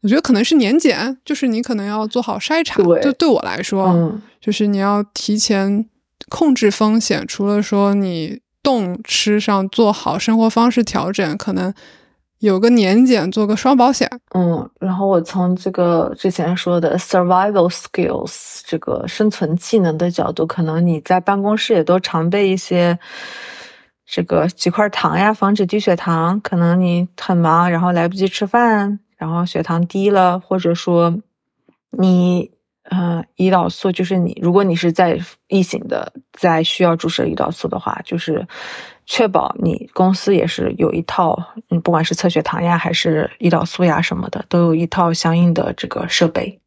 我觉得可能是年检，就是你可能要做好筛查。对，就对我来说、嗯、就是你要提前控制风险，除了说你动吃上做好生活方式调整，可能有个年检做个双保险。嗯，然后我从这个之前说的 survival skills 这个生存技能的角度，可能你在办公室也都常备一些这个几块糖呀，防止低血糖，可能你很忙然后来不及吃饭，然后血糖低了，或者说你呃胰岛素，就是你如果你是在疫情的在需要注射胰岛素的话，就是确保你公司也是有一套，你不管是测血糖呀还是胰岛素呀什么的，都有一套相应的这个设备。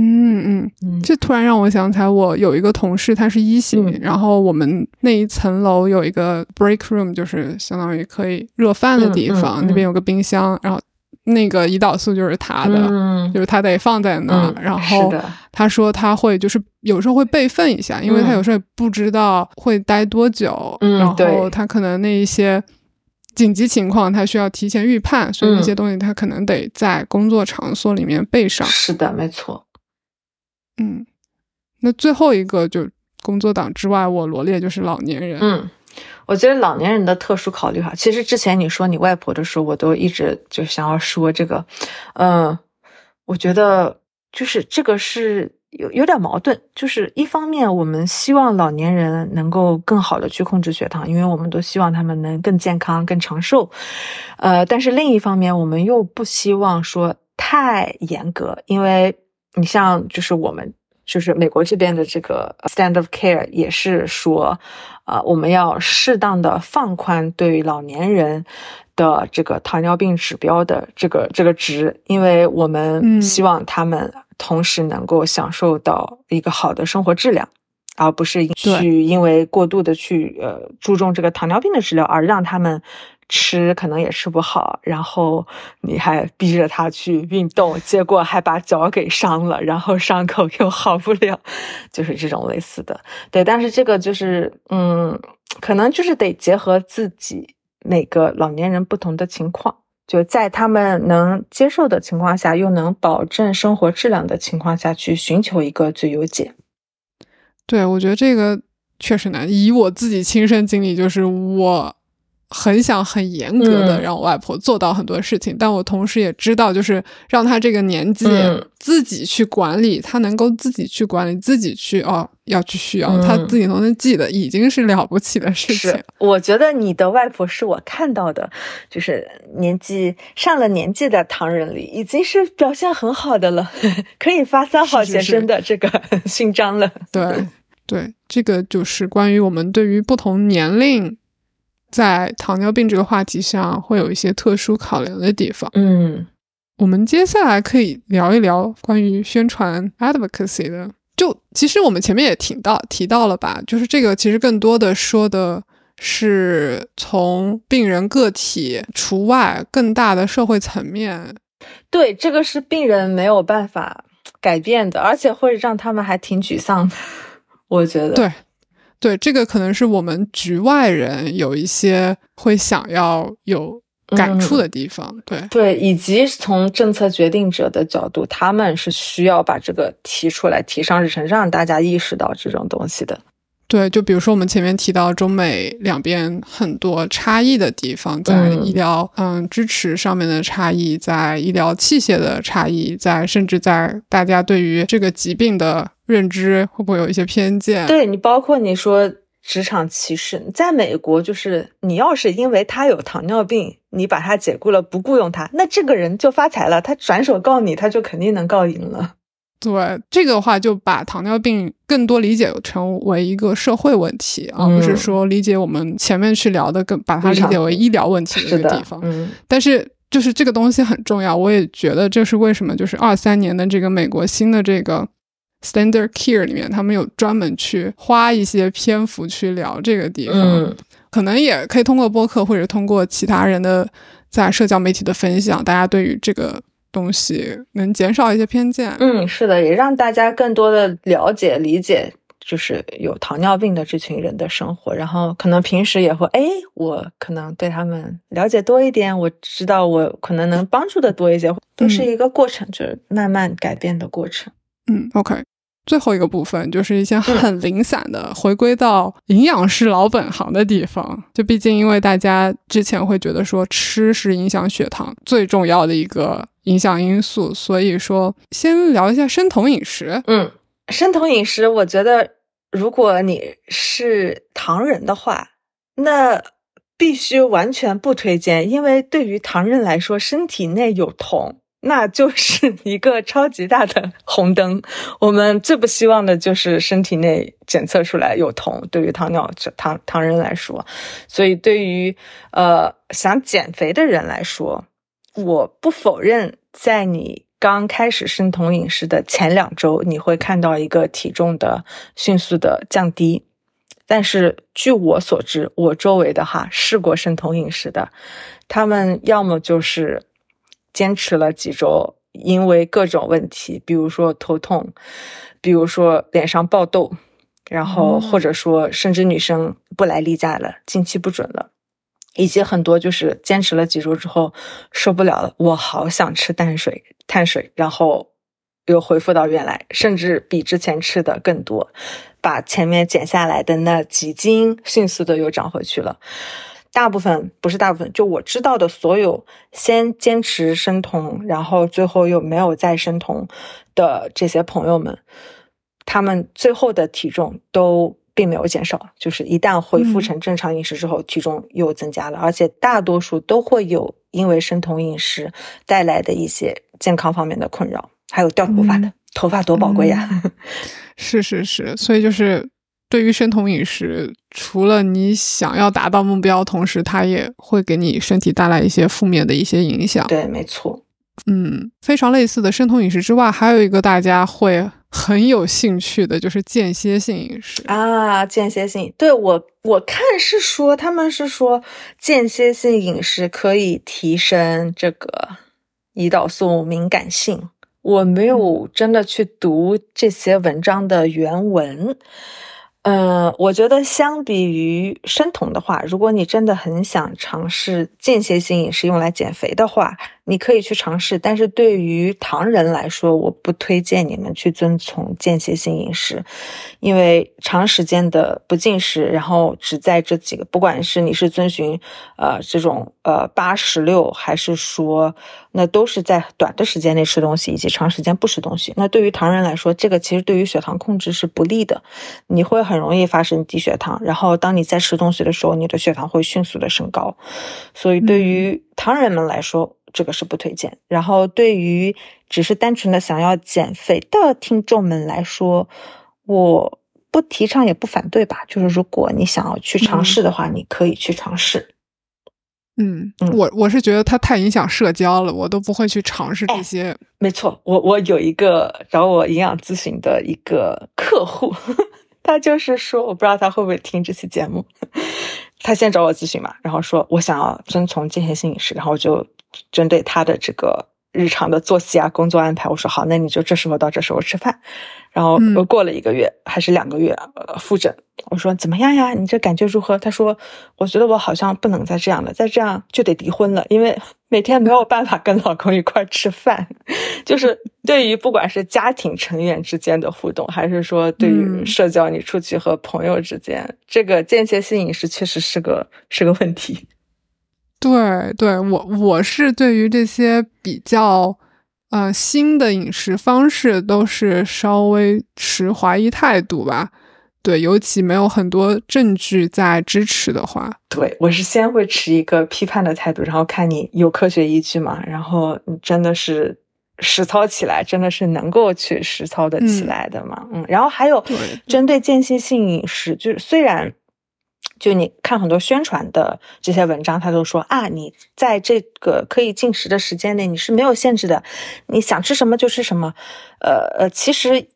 嗯嗯，这突然让我想起来，我有一个同事他是一型、嗯、然后我们那一层楼有一个 break room， 就是相当于可以热饭的地方、嗯嗯嗯、那边有个冰箱，然后那个胰岛素就是他的、嗯、就是他得放在那、嗯、然后他说他会就是有时候会备份一下、嗯、因为他有时候也不知道会待多久、嗯、然后他可能那一些紧急情况他需要提前预判、嗯、所以那些东西他可能得在工作场所里面备上。是的，没错。嗯，那最后一个就工作党之外我罗列就是老年人。嗯，我觉得老年人的特殊考虑哈，其实之前你说你外婆的时候，我都一直就想要说这个，嗯，我觉得就是这个是有有点矛盾，就是一方面我们希望老年人能够更好的去控制血糖，因为我们都希望他们能更健康、更长寿，呃，但是另一方面我们又不希望说太严格，因为你像就是我们。就是美国这边的这个 standard of care 也是说，呃，我们要适当的放宽对于老年人的这个糖尿病指标的这个这个值，因为我们希望他们同时能够享受到一个好的生活质量，嗯、而不是去因为过度的去呃注重这个糖尿病的治疗而让他们。吃可能也吃不好，然后你还逼着他去运动，结果还把脚给伤了，然后伤口又好不了，就是这种类似的。对，但是这个就是嗯，可能就是得结合自己每个老年人不同的情况，就在他们能接受的情况下又能保证生活质量的情况下去寻求一个最优解。对，我觉得这个确实难，以我自己亲身经历，就是我很想很严格的让我外婆做到很多事情、嗯、但我同时也知道就是让她这个年纪自己去管理、嗯、她能够自己去管理自己去哦要去需要、嗯、她自己都能记得已经是了不起的事情。我觉得你的外婆是我看到的就是年纪上了年纪的唐人里已经是表现很好的了可以发三好学生的这个勋章了。对对，这个就是关于我们对于不同年龄在糖尿病这个话题上会有一些特殊考量的地方。嗯，我们接下来可以聊一聊关于宣传 advocacy 的，就其实我们前面也提到提到了吧，就是这个其实更多的说的是从病人个体除外更大的社会层面。对，这个是病人没有办法改变的，而且会让他们还挺沮丧的，我觉得。对对，这个可能是我们局外人有一些会想要有感触的地方、嗯、对对，以及从政策决定者的角度，他们是需要把这个提出来，提上日程，让大家意识到这种东西的。对，就比如说我们前面提到中美两边很多差异的地方，在医疗嗯, 嗯支持上面的差异，在医疗器械的差异，在甚至在大家对于这个疾病的认知会不会有一些偏见。对，你包括你说职场歧视，在美国就是你要是因为他有糖尿病，你把他解雇了不雇佣他，那这个人就发财了，他转手告你，他就肯定能告赢了。对，这个话就把糖尿病更多理解成为一个社会问题，而、嗯啊、不是说理解我们前面去聊的更把它理解为医疗问题的这个地方。是嗯、但是就是这个东西很重要，我也觉得这是为什么就是二三年的这个美国新的这个 standard care 里面，他们有专门去花一些篇幅去聊这个地方、嗯、可能也可以通过播客或者通过其他人的在社交媒体的分享，大家对于这个东西能减少一些偏见。嗯，是的，也让大家更多的了解理解就是有糖尿病的这群人的生活，然后可能平时也会哎，我可能对他们了解多一点，我知道我可能能帮助的多一些，都是一个过程、嗯、就是慢慢改变的过程。嗯 OK， 最后一个部分就是一些很零散的回归到营养师老本行的地方、嗯、就毕竟因为大家之前会觉得说吃是影响血糖最重要的一个影响因素，所以说先聊一下生酮饮食。嗯，生酮饮食我觉得如果你是糖人的话，那必须完全不推荐，因为对于糖人来说，身体内有酮那就是一个超级大的红灯，我们最不希望的就是身体内检测出来有酮，对于糖尿糖糖人来说。所以对于呃想减肥的人来说，我不否认在你刚开始生酮饮食的前两周你会看到一个体重的迅速的降低，但是据我所知，我周围的哈试过生酮饮食的，他们要么就是坚持了几周，因为各种问题，比如说头痛，比如说脸上爆痘，然后或者说甚至女生不来例假了，经期不准了，以及很多就是坚持了几周之后受不了了，我好想吃淡水碳水，然后又恢复到原来，甚至比之前吃的更多，把前面减下来的那几斤迅速的又长回去了。大部分不是大部分就我知道的所有先坚持生酮然后最后又没有再生酮的这些朋友们，他们最后的体重都并没有减少，就是一旦恢复成正常饮食之后、嗯、体重又增加了，而且大多数都会有因为生酮饮食带来的一些健康方面的困扰，还有掉头发的、嗯、头发多宝贵呀、啊嗯、是是是，所以就是对于生酮饮食，除了你想要达到目标，同时它也会给你身体带来一些负面的一些影响。对，没错。嗯，非常类似的生酮饮食之外，还有一个大家会很有兴趣的就是间歇性饮食啊，间歇性。对，我我看是说他们是说间歇性饮食可以提升这个胰岛素敏感性，我没有真的去读这些文章的原文。嗯、呃，我觉得相比于生酮的话，如果你真的很想尝试间歇性饮食用来减肥的话，你可以去尝试，但是对于糖人来说，我不推荐你们去遵从间歇性饮食，因为长时间的不进食，然后只在这几个，不管是你是遵循呃这种呃八十六，还是说那都是在短的时间内吃东西，以及长时间不吃东西，那对于糖人来说，这个其实对于血糖控制是不利的，你会很容易发生低血糖，然后当你在吃东西的时候，你的血糖会迅速的升高，所以对于糖人们来说、嗯、这个是不推荐。然后对于只是单纯的想要减肥的听众们来说，我不提倡也不反对吧，就是如果你想要去尝试的话、嗯、你可以去尝试。嗯，我我是觉得它太影响社交了，我都不会去尝试这些。哎、没错，我我有一个找我营养咨询的一个客户，他就是说，我不知道他会不会听这期节目，他先找我咨询嘛，然后说我想要遵从间歇性饮食，然后我就针对他的这个日常的作息啊工作安排，我说好，那你就这时候到这时候吃饭。然后又过了一个月还是两个月、呃、复诊，我说怎么样呀，你这感觉如何？他说我觉得我好像不能再这样了，再这样就得离婚了，因为每天没有办法跟老公一块吃饭。就是对于不管是家庭成员之间的互动，还是说对于社交你出去和朋友之间、嗯、这个间歇性饮食确实是个是个问题。对对，我我是对于这些比较呃新的饮食方式都是稍微持怀疑态度吧。对，尤其没有很多证据在支持的话。对，我是先会持一个批判的态度，然后看你有科学依据嘛，然后你真的是实操起来，真的是能够去实操的起来的嘛。嗯，嗯，然后还有针对间歇性饮食，就是虽然就你看很多宣传的这些文章，他都说啊，你在这个可以进食的时间内你是没有限制的，你想吃什么就吃什么。呃呃，其实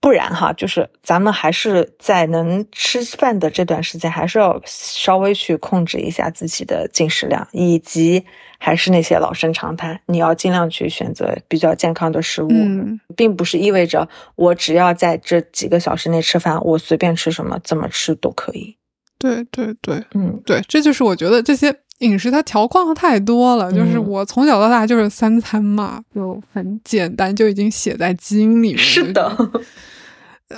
不然哈，就是咱们还是在能吃饭的这段时间，还是要稍微去控制一下自己的进食量，以及还是那些老生常谈，你要尽量去选择比较健康的食物、嗯、并不是意味着我只要在这几个小时内吃饭，我随便吃什么怎么吃都可以。对对对，嗯，对，这就是我觉得这些饮食它调控太多了、嗯、就是我从小到大就是三餐嘛，就很简单，就已经写在基因里面。是的，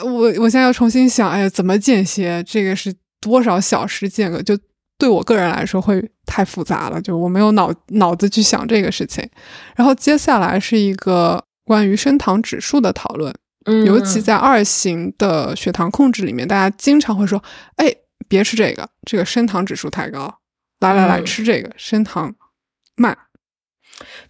我我现在要重新想，哎呀，怎么间歇？这个是多少小时间隔？就对我个人来说会太复杂了，就我没有脑脑子去想这个事情。然后接下来是一个关于升糖指数的讨论，嗯，尤其在二型的血糖控制里面，大家经常会说，哎，别吃这个，这个升糖指数太高，来来来、嗯、吃这个升糖慢。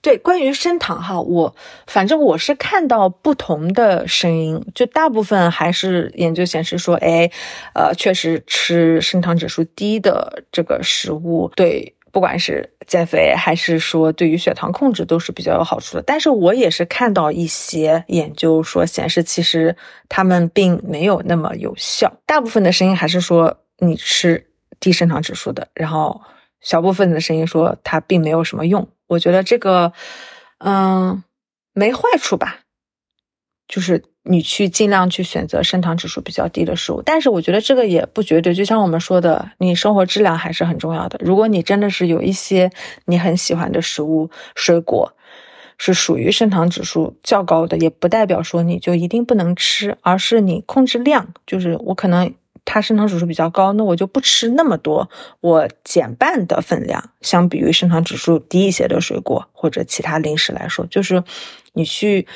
对，关于升糖哈，我反正我是看到不同的声音，就大部分还是研究显示说，哎，呃，确实吃升糖指数低的这个食物对不管是减肥还是说对于血糖控制都是比较有好处的。但是我也是看到一些研究说显示其实他们并没有那么有效，大部分的声音还是说你吃低升糖指数的，然后小部分的声音说它并没有什么用。我觉得这个嗯没坏处吧，就是你去尽量去选择升糖指数比较低的食物，但是我觉得这个也不绝对，就像我们说的，你生活质量还是很重要的。如果你真的是有一些你很喜欢的食物水果是属于升糖指数较高的，也不代表说你就一定不能吃，而是你控制量，就是我可能它升糖指数比较高，那我就不吃那么多，我减半的分量，相比于升糖指数低一些的水果或者其他零食来说，就是你去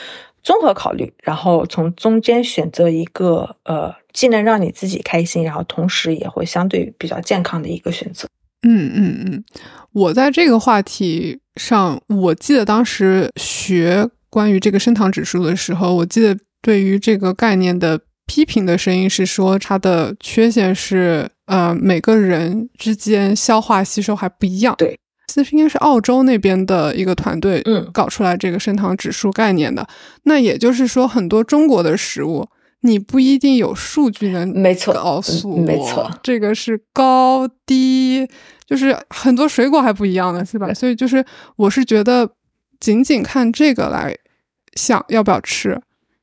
综合考虑，然后从中间选择一个呃，既能让你自己开心，然后同时也会相对比较健康的一个选择。嗯嗯嗯，我在这个话题上，我记得当时学关于这个升糖指数的时候，我记得对于这个概念的批评的声音是说它的缺陷是呃每个人之间消化吸收还不一样。对，其实应该是澳洲那边的一个团队搞出来这个升糖指数概念的、嗯、那也就是说很多中国的食物你不一定有数据能告诉我没错没错这个是高低，就是很多水果还不一样的是吧，所以就是我是觉得仅仅看这个来想要不要吃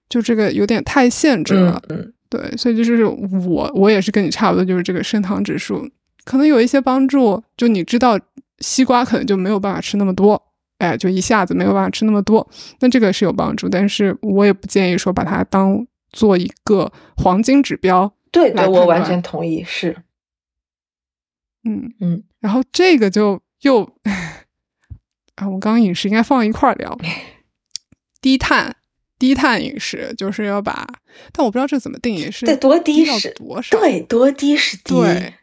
就这个有点太限制了、嗯、对，所以就是我我也是跟你差不多，就是这个升糖指数可能有一些帮助，就你知道西瓜可能就没有办法吃那么多，哎，就一下子没有办法吃那么多，那这个是有帮助，但是我也不建议说把它当做一个黄金指标。对对，我完全同意，是嗯嗯。然后这个就又啊，我刚刚饮食应该放一块聊低碳低碳饮食，就是要把，但我不知道这怎么定义，是对多低是多少？对，多低是低，对，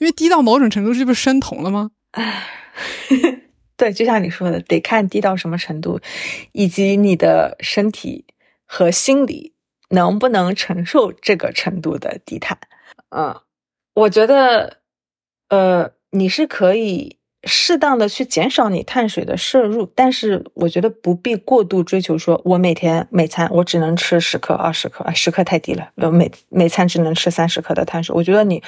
因为低到某种程度，这不是生酮了吗？对，就像你说的，得看低到什么程度，以及你的身体和心理能不能承受这个程度的低碳。嗯，我觉得，呃，你是可以适当的去减少你碳水的摄入，但是我觉得不必过度追求说我每天每餐我只能吃十克二十克啊，十克太低了，每每餐只能吃三十克的碳水，我觉得你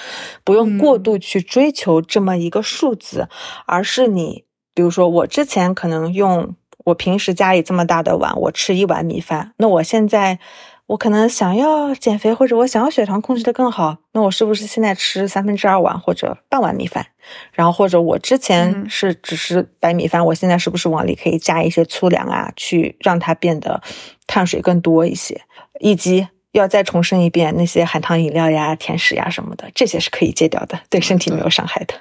不用过度去追求这么一个数字、嗯、而是你比如说我之前可能用我平时家里这么大的碗我吃一碗米饭，那我现在我可能想要减肥或者我想要血糖控制的更好，那我是不是现在吃三分之二碗或者半碗米饭，然后或者我之前是只是白米饭、嗯、我现在是不是往里可以加一些粗粮啊，去让它变得碳水更多一些，以及要再重申一遍那些含糖饮料呀甜食呀什么的，这些是可以戒掉的，对身体没有伤害的。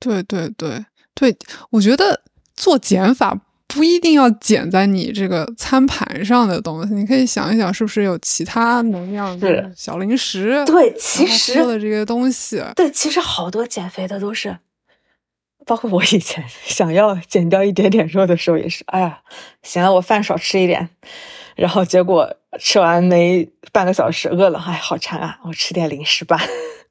对对对对，我觉得做减法不一定要减在你这个餐盘上的东西，你可以想一想是不是有其他能量的小零食。对，其实说的这些东西，对，其实好多减肥的都是，包括我以前想要减掉一点点肉的时候也是，哎呀，行了，我饭少吃一点，然后结果吃完没半个小时饿了，哎，好馋啊，我吃点零食吧。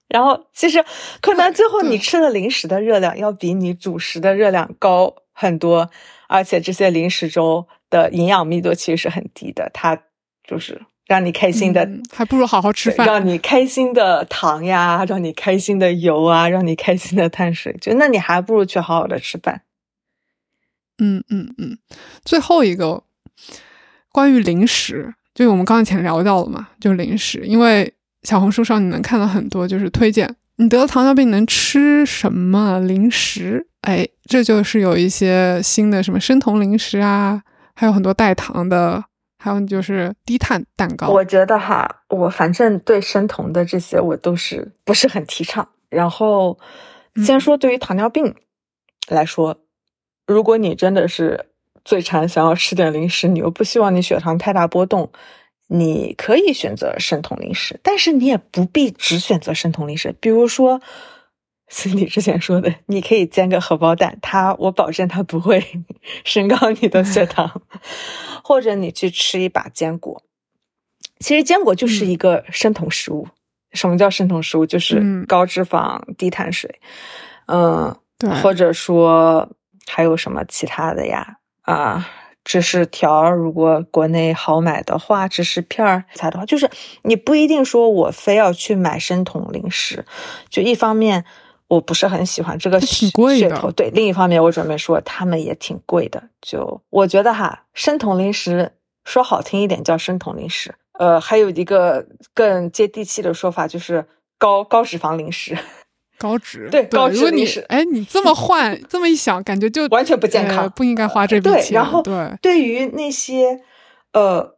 然后其实可能最后你吃的零食的热量要比你主食的热量高很多，而且这些零食中的营养密度其实是很低的，它就是让你开心的、嗯、还不如好好吃饭，让你开心的糖呀，让你开心的油啊，让你开心的碳水，就那你还不如去好好的吃饭。嗯嗯嗯，最后一个关于零食，就我们刚才前聊到了嘛，就零食，因为小红书上你能看到很多就是推荐你得了糖尿病能吃什么零食，哎，这就是有一些新的什么生酮零食啊，还有很多代糖的，还有就是低碳蛋糕。我觉得哈，我反正对生酮的这些我都是不是很提倡。然后先说对于糖尿病来说、嗯、如果你真的是最馋想要吃点零食，你又不希望你血糖太大波动，你可以选择生酮零食，但是你也不必只选择生酮零食。比如说Cindy之前说的，你可以煎个荷包蛋，它我保证它不会升高你的血糖。或者你去吃一把坚果，其实坚果就是一个生酮食物、嗯、什么叫生酮食物，就是高脂肪、嗯、低碳水，嗯、呃，或者说还有什么其他的呀啊。呃芝士条如果国内好买的话，芝士片儿啥的话，就是你不一定说我非要去买生酮零食，就一方面我不是很喜欢这个噱头，对，另一方面我准备说他们也挺贵的，就我觉得哈，生酮零食说好听一点叫生酮零食，呃，还有一个更接地气的说法就是高高脂肪零食。高脂，对，高脂零食，哎，你这么换这么一想，感觉就完全不健康、呃、不应该花这笔钱、呃、对，然后对对于那些呃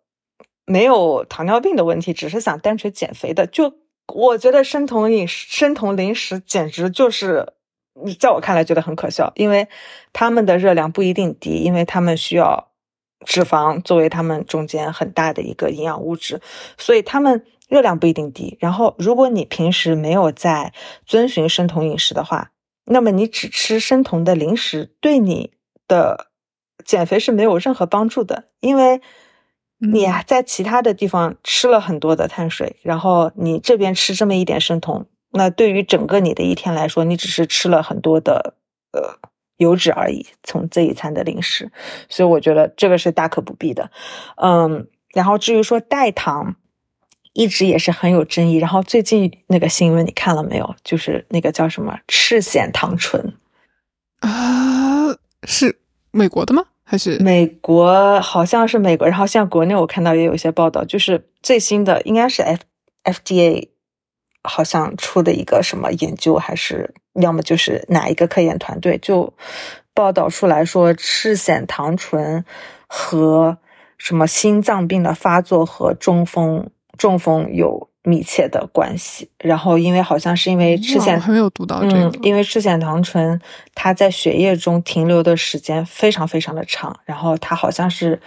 没有糖尿病的问题，只是想单纯减肥的，就我觉得生酮饮食生酮零食简直就是在我看来觉得很可笑，因为他们的热量不一定低，因为他们需要脂肪作为他们中间很大的一个营养物质，所以他们热量不一定低，然后如果你平时没有在遵循生酮饮食的话，那么你只吃生酮的零食对你的减肥是没有任何帮助的，因为你在其他的地方吃了很多的碳水、嗯、然后你这边吃这么一点生酮，那对于整个你的一天来说，你只是吃了很多的呃油脂而已，从这一餐的零食，所以我觉得这个是大可不必的。嗯，然后至于说代糖一直也是很有争议，然后最近那个新闻你看了没有？就是那个叫什么赤藓糖醇啊、呃，是美国的吗？还是美国？好像是美国。然后像国内我看到也有一些报道，就是最新的应该是 F FDA 好像出的一个什么研究，还是要么就是哪一个科研团队就报道出来说赤藓糖醇和什么心脏病的发作和中风。中风有密切的关系，然后因为好像是因为赤藓，我还没有读到这个，嗯，因为赤藓糖醇它在血液中停留的时间非常非常的长，然后它好像是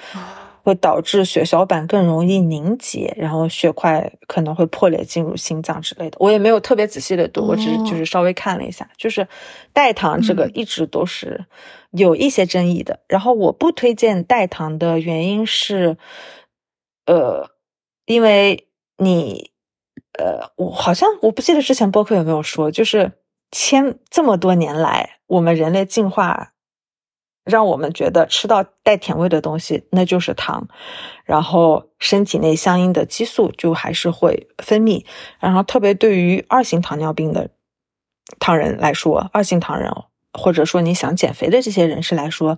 会导致血小板更容易凝结，然后血块可能会破裂进入心脏之类的。我也没有特别仔细的读，我只是就是稍微看了一下，就是代糖这个一直都是有一些争议的，嗯，然后我不推荐代糖的原因是，呃。因为你，呃，我好像我不记得之前播客有没有说，就是千这么多年来，我们人类进化让我们觉得吃到带甜味的东西那就是糖，然后身体内相应的激素就还是会分泌，然后特别对于二型糖尿病的糖人来说，二型糖人或者说你想减肥的这些人士来说，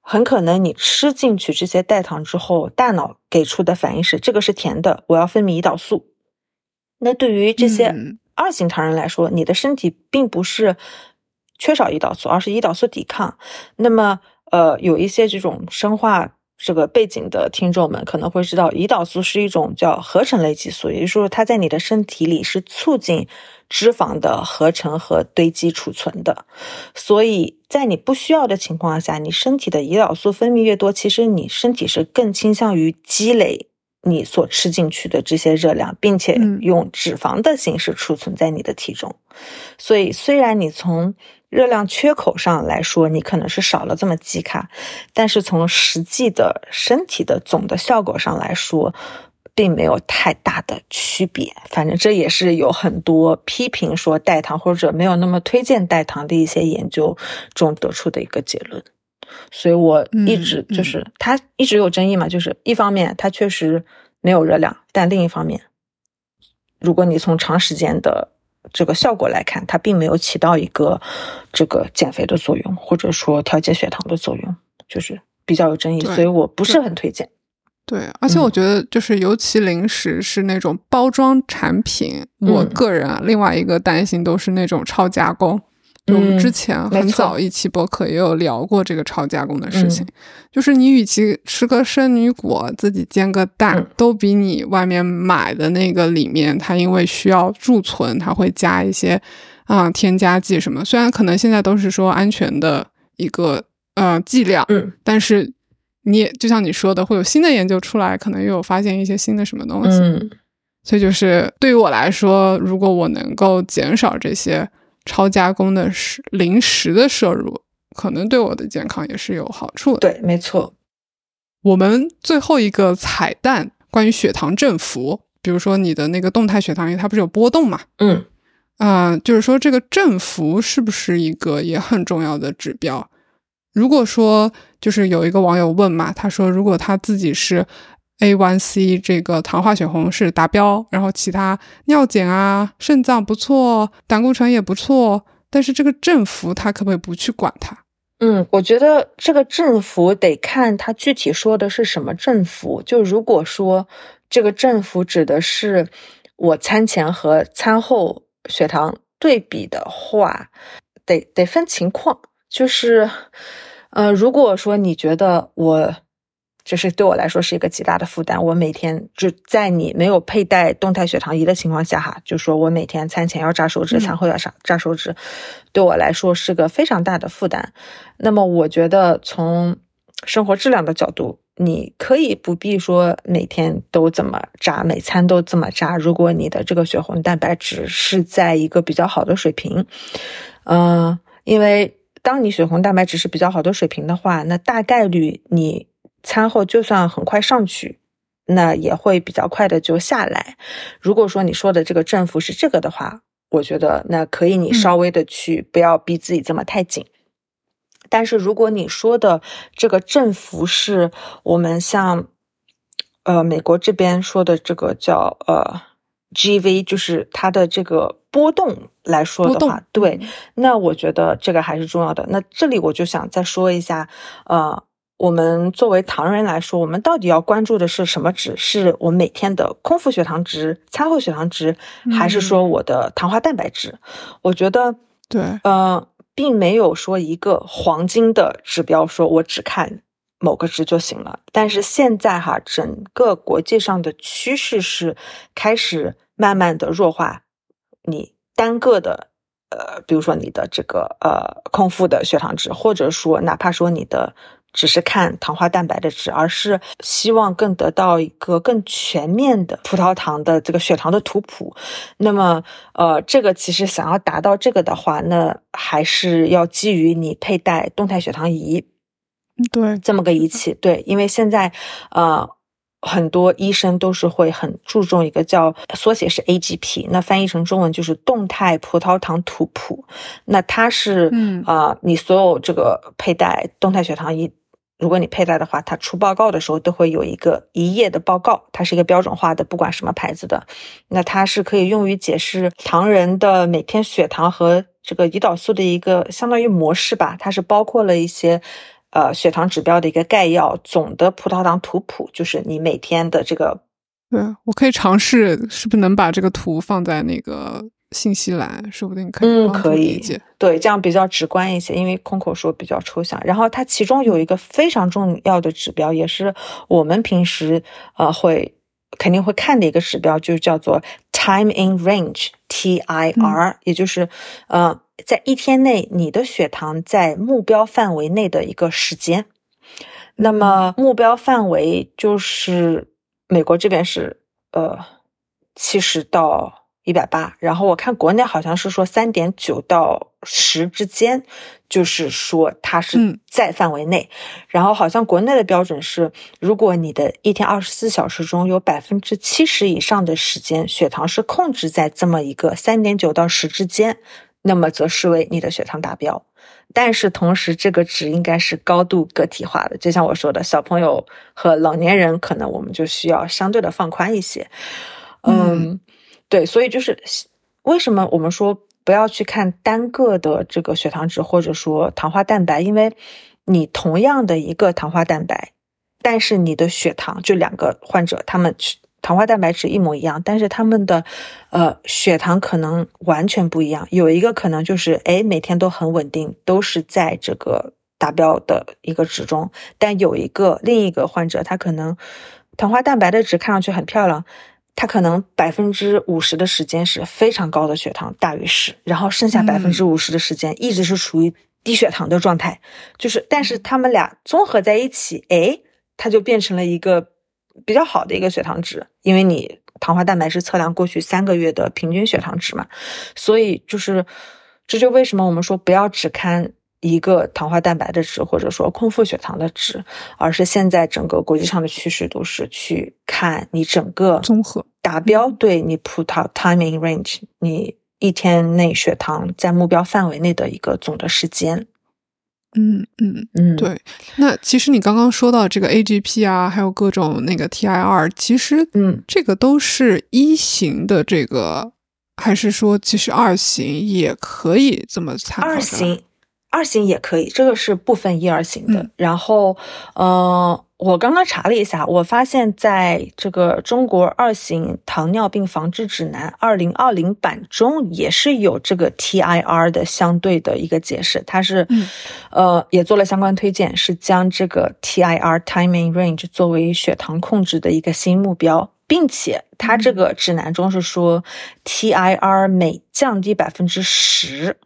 很可能你吃进去这些代糖之后，大脑给出的反应是这个是甜的，我要分泌胰岛素。那对于这些二型糖人来说，你的身体并不是缺少胰岛素，而是胰岛素抵抗。那么呃，有一些这种生化这个背景的听众们可能会知道，胰岛素是一种叫合成类激素，也就是说它在你的身体里是促进脂肪的合成和堆积储存的。所以在你不需要的情况下，你身体的胰岛素分泌越多，其实你身体是更倾向于积累你所吃进去的这些热量，并且用脂肪的形式储存在你的体中。嗯、所以虽然你从热量缺口上来说你可能是少了这么几卡，但是从实际的身体的总的效果上来说并没有太大的区别。反正这也是有很多批评说代糖或者没有那么推荐代糖的一些研究中得出的一个结论。所以我一直就是、嗯、它一直有争议嘛，就是一方面它确实没有热量，但另一方面如果你从长时间的这个效果来看，它并没有起到一个这个减肥的作用，或者说调节血糖的作用，就是比较有争议，所以我不是很推荐。对，而且我觉得就是尤其零食是那种包装产品、嗯、我个人啊，另外一个担心都是那种超加工。我们之前很早一期播客也有聊过这个超加工的事情，嗯、就是你与其吃个生女果自己煎个蛋、嗯、都比你外面买的那个里面它因为需要贮存它会加一些啊、呃、添加剂什么，虽然可能现在都是说安全的一个呃剂量、嗯、但是你也就像你说的会有新的研究出来，可能又有发现一些新的什么东西、嗯、所以就是对于我来说，如果我能够减少这些超加工的零食的摄入，可能对我的健康也是有好处的。对，没错。我们最后一个彩蛋，关于血糖振幅，比如说你的那个动态血糖它不是有波动嘛？嗯，啊、呃，就是说这个振幅是不是一个也很重要的指标？如果说就是有一个网友问嘛，他说如果他自己是 A 一 C 这个糖化血红是达标，然后其他尿检啊肾脏不错，胆固醇也不错，但是这个振幅他可不可以不去管它？嗯，我觉得这个振幅得看他具体说的是什么振幅，就如果说这个振幅指的是我餐前和餐后血糖对比的话，得得分情况，就是呃，如果说你觉得我这是对我来说是一个极大的负担，我每天就在你没有佩戴动态血糖仪的情况下哈，就说我每天餐前要扎手指，餐后要扎手指、嗯、对我来说是个非常大的负担，那么我觉得从生活质量的角度，你可以不必说每天都这么扎，每餐都这么扎，如果你的这个血红蛋白质是在一个比较好的水平，嗯、呃，因为当你血红蛋白质是比较好的水平的话，那大概率你餐后就算很快上去，那也会比较快的就下来。如果说你说的这个振幅是这个的话，我觉得那可以你稍微的去不要逼自己这么太紧、嗯、但是如果你说的这个振幅是我们像呃美国这边说的这个叫呃 G V 就是它的这个波动来说的话，对，那我觉得这个还是重要的。那这里我就想再说一下呃我们作为糖人来说，我们到底要关注的是什么值？是我每天的空腹血糖值、餐后血糖值，还是说我的糖化蛋白质？嗯、我觉得，对，呃，并没有说一个黄金的指标，说我只看某个值就行了。但是现在哈，整个国际上的趋势是开始慢慢的弱化你单个的。呃，比如说你的这个呃空腹的血糖值，或者说哪怕说你的只是看糖化蛋白的值，而是希望更得到一个更全面的葡萄糖的这个血糖的图谱。那么呃，这个其实想要达到这个的话，那还是要基于你佩戴动态血糖仪，对，这么个仪器，对，因为现在呃很多医生都是会很注重一个叫缩写是 A G P， 那翻译成中文就是动态葡萄糖图谱。那它是、嗯呃、你所有这个佩戴动态血糖仪，如果你佩戴的话，它出报告的时候都会有一个一页的报告，它是一个标准化的，不管什么牌子的。那它是可以用于解释糖人的每天血糖和这个胰岛素的一个相当于模式吧，它是包括了一些呃血糖指标的一个概要，总的葡萄糖图谱，就是你每天的这个。对，我可以尝试是不是能把这个图放在那个信息栏，说不定可以帮助理解、嗯、可以，对，这样比较直观一些，因为空口说比较抽象。然后它其中有一个非常重要的指标，也是我们平时呃会肯定会看的一个指标，就叫做 time in range T I R、嗯、也就是呃在一天内你的血糖在目标范围内的一个时间。那么目标范围就是美国这边是呃七十到一百八十，然后我看国内好像是说 三点九到十之间，就是说它是在范围内、嗯、然后好像国内的标准是，如果你的一天二十四小时中有 百分之七十 以上的时间血糖是控制在这么一个 三点九到十之间，那么则视为你的血糖达标。但是同时这个值应该是高度个体化的，就像我说的，小朋友和老年人可能我们就需要相对的放宽一些。 嗯, 嗯对，所以就是为什么我们说不要去看单个的这个血糖值或者说糖化蛋白，因为你同样的一个糖化蛋白，但是你的血糖，就两个患者他们糖化蛋白值一模一样，但是他们的呃血糖可能完全不一样，有一个可能就是哎每天都很稳定，都是在这个达标的一个值中，但有一个另一个患者他可能糖化蛋白的值看上去很漂亮，他可能 百分之五十 的时间是非常高的血糖大于十，然后剩下 百分之五十 的时间一直是处于低血糖的状态，就是但是他们俩综合在一起，诶它就变成了一个比较好的一个血糖值，因为你糖化蛋白是测量过去三个月的平均血糖值嘛，所以就是这就为什么我们说不要只看一个糖化蛋白的值或者说空腹血糖的值，而是现在整个国际上的趋势都是去看你整个综合达标，对你葡萄 time in range， 你一天内血糖在目标范围内的一个总的时间。嗯嗯嗯，对。那其实你刚刚说到这个 A G P 啊，还有各种那个 T I R， 其实嗯，这个都是一型的这个，还是说其实二型也可以这么参考？二型。二型也可以，这个是不分一二型的、嗯、然后呃，我刚刚查了一下，我发现在这个中国二型糖尿病防治指南二零二零版中也是有这个 T I R 的相对的一个解释，它是、嗯、呃，也做了相关推荐，是将这个 T I R time in range 作为血糖控制的一个新目标，并且它这个指南中是说、嗯、T I R 每降低 百分之十，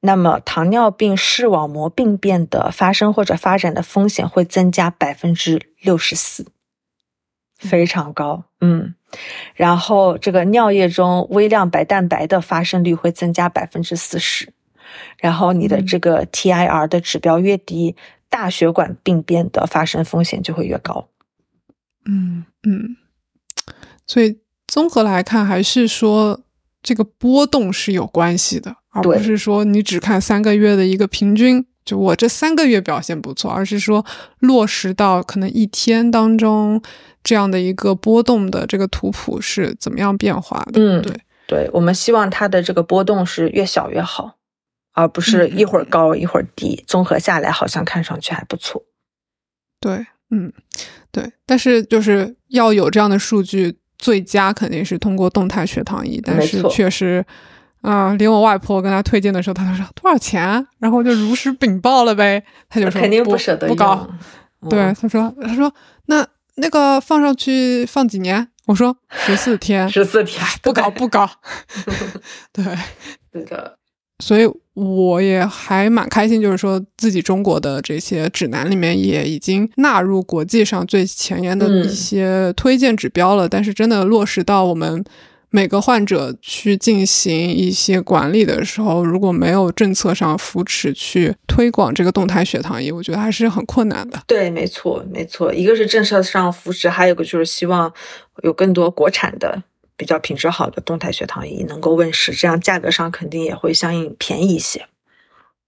那么糖尿病视网膜病变的发生或者发展的风险会增加 百分之六十四， 非常高。嗯，然后这个尿液中微量白蛋白的发生率会增加 百分之四十， 然后你的这个 T I R 的指标越低，大血管病变的发生风险就会越高。嗯嗯，所以综合来看还是说这个波动是有关系的，而不是说你只看三个月的一个平均，就我这三个月表现不错，而是说落实到可能一天当中这样的一个波动的这个图谱是怎么样变化的。嗯，对对，我们希望它的这个波动是越小越好，而不是一会儿高、嗯、一会儿低，综合下来好像看上去还不错。对，嗯，对，但是就是要有这样的数据，最佳肯定是通过动态血糖仪，但是确实。啊、嗯，连我外婆跟她推荐的时候，她就说多少钱、啊，然后就如实禀报了呗。她就说肯定不舍得用，不高。嗯、对，她说，她说那那个放上去放几年？我说十四天，十四天，不高不高。对，这个，所以我也还蛮开心，就是说自己中国的这些指南里面也已经纳入国际上最前沿的一些推荐指标了，嗯、但是真的落实到我们。每个患者去进行一些管理的时候，如果没有政策上扶持去推广这个动态血糖仪，我觉得还是很困难的。对，没错没错，一个是政策上扶持，还有一个就是希望有更多国产的比较品质好的动态血糖仪能够问世，这样价格上肯定也会相应便宜一些。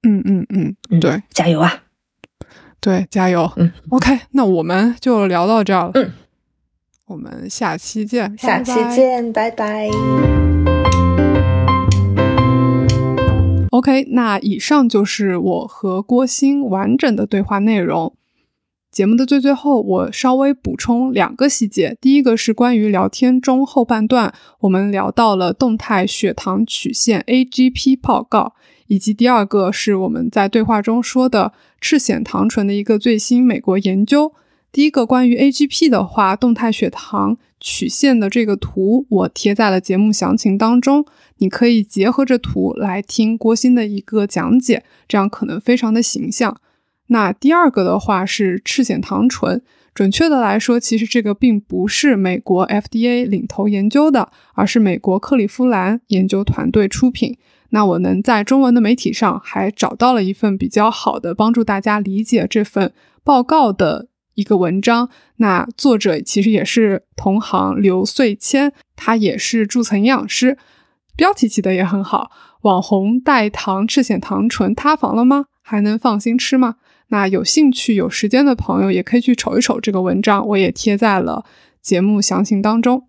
嗯嗯嗯，对，嗯，加油啊！对，加油。嗯 ，OK， 那我们就聊到这儿了。嗯，我们下期见。下期见，拜拜。拜拜 OK， 那以上就是我和郭鑫完整的对话内容。节目的最最后，我稍微补充两个细节。第一个是关于聊天中后半段，我们聊到了动态血糖曲线 A G P 报告，以及第二个是我们在对话中说的赤藓糖醇的一个最新美国研究。第一个关于 A G P 的话，动态血糖曲线的这个图我贴在了节目详情当中，你可以结合着图来听郭鑫的一个讲解，这样可能非常的形象。那第二个的话是赤藓糖醇，准确的来说，其实这个并不是美国 F D A 领头研究的，而是美国克利夫兰研究团队出品。那我能在中文的媒体上还找到了一份比较好的帮助大家理解这份报告的一个文章，那作者其实也是同行刘穗谦，他也是注册营养师，标题起的也很好，网红代糖赤藓糖醇塌房了吗？还能放心吃吗？那有兴趣有时间的朋友也可以去瞅一瞅这个文章，我也贴在了节目详情当中。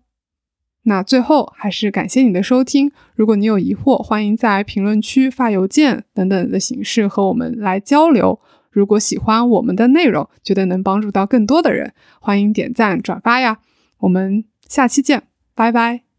那最后还是感谢你的收听，如果你有疑惑，欢迎在评论区发邮件等等的形式和我们来交流。如果喜欢我们的内容，觉得能帮助到更多的人，欢迎点赞转发呀。我们下期见，拜拜。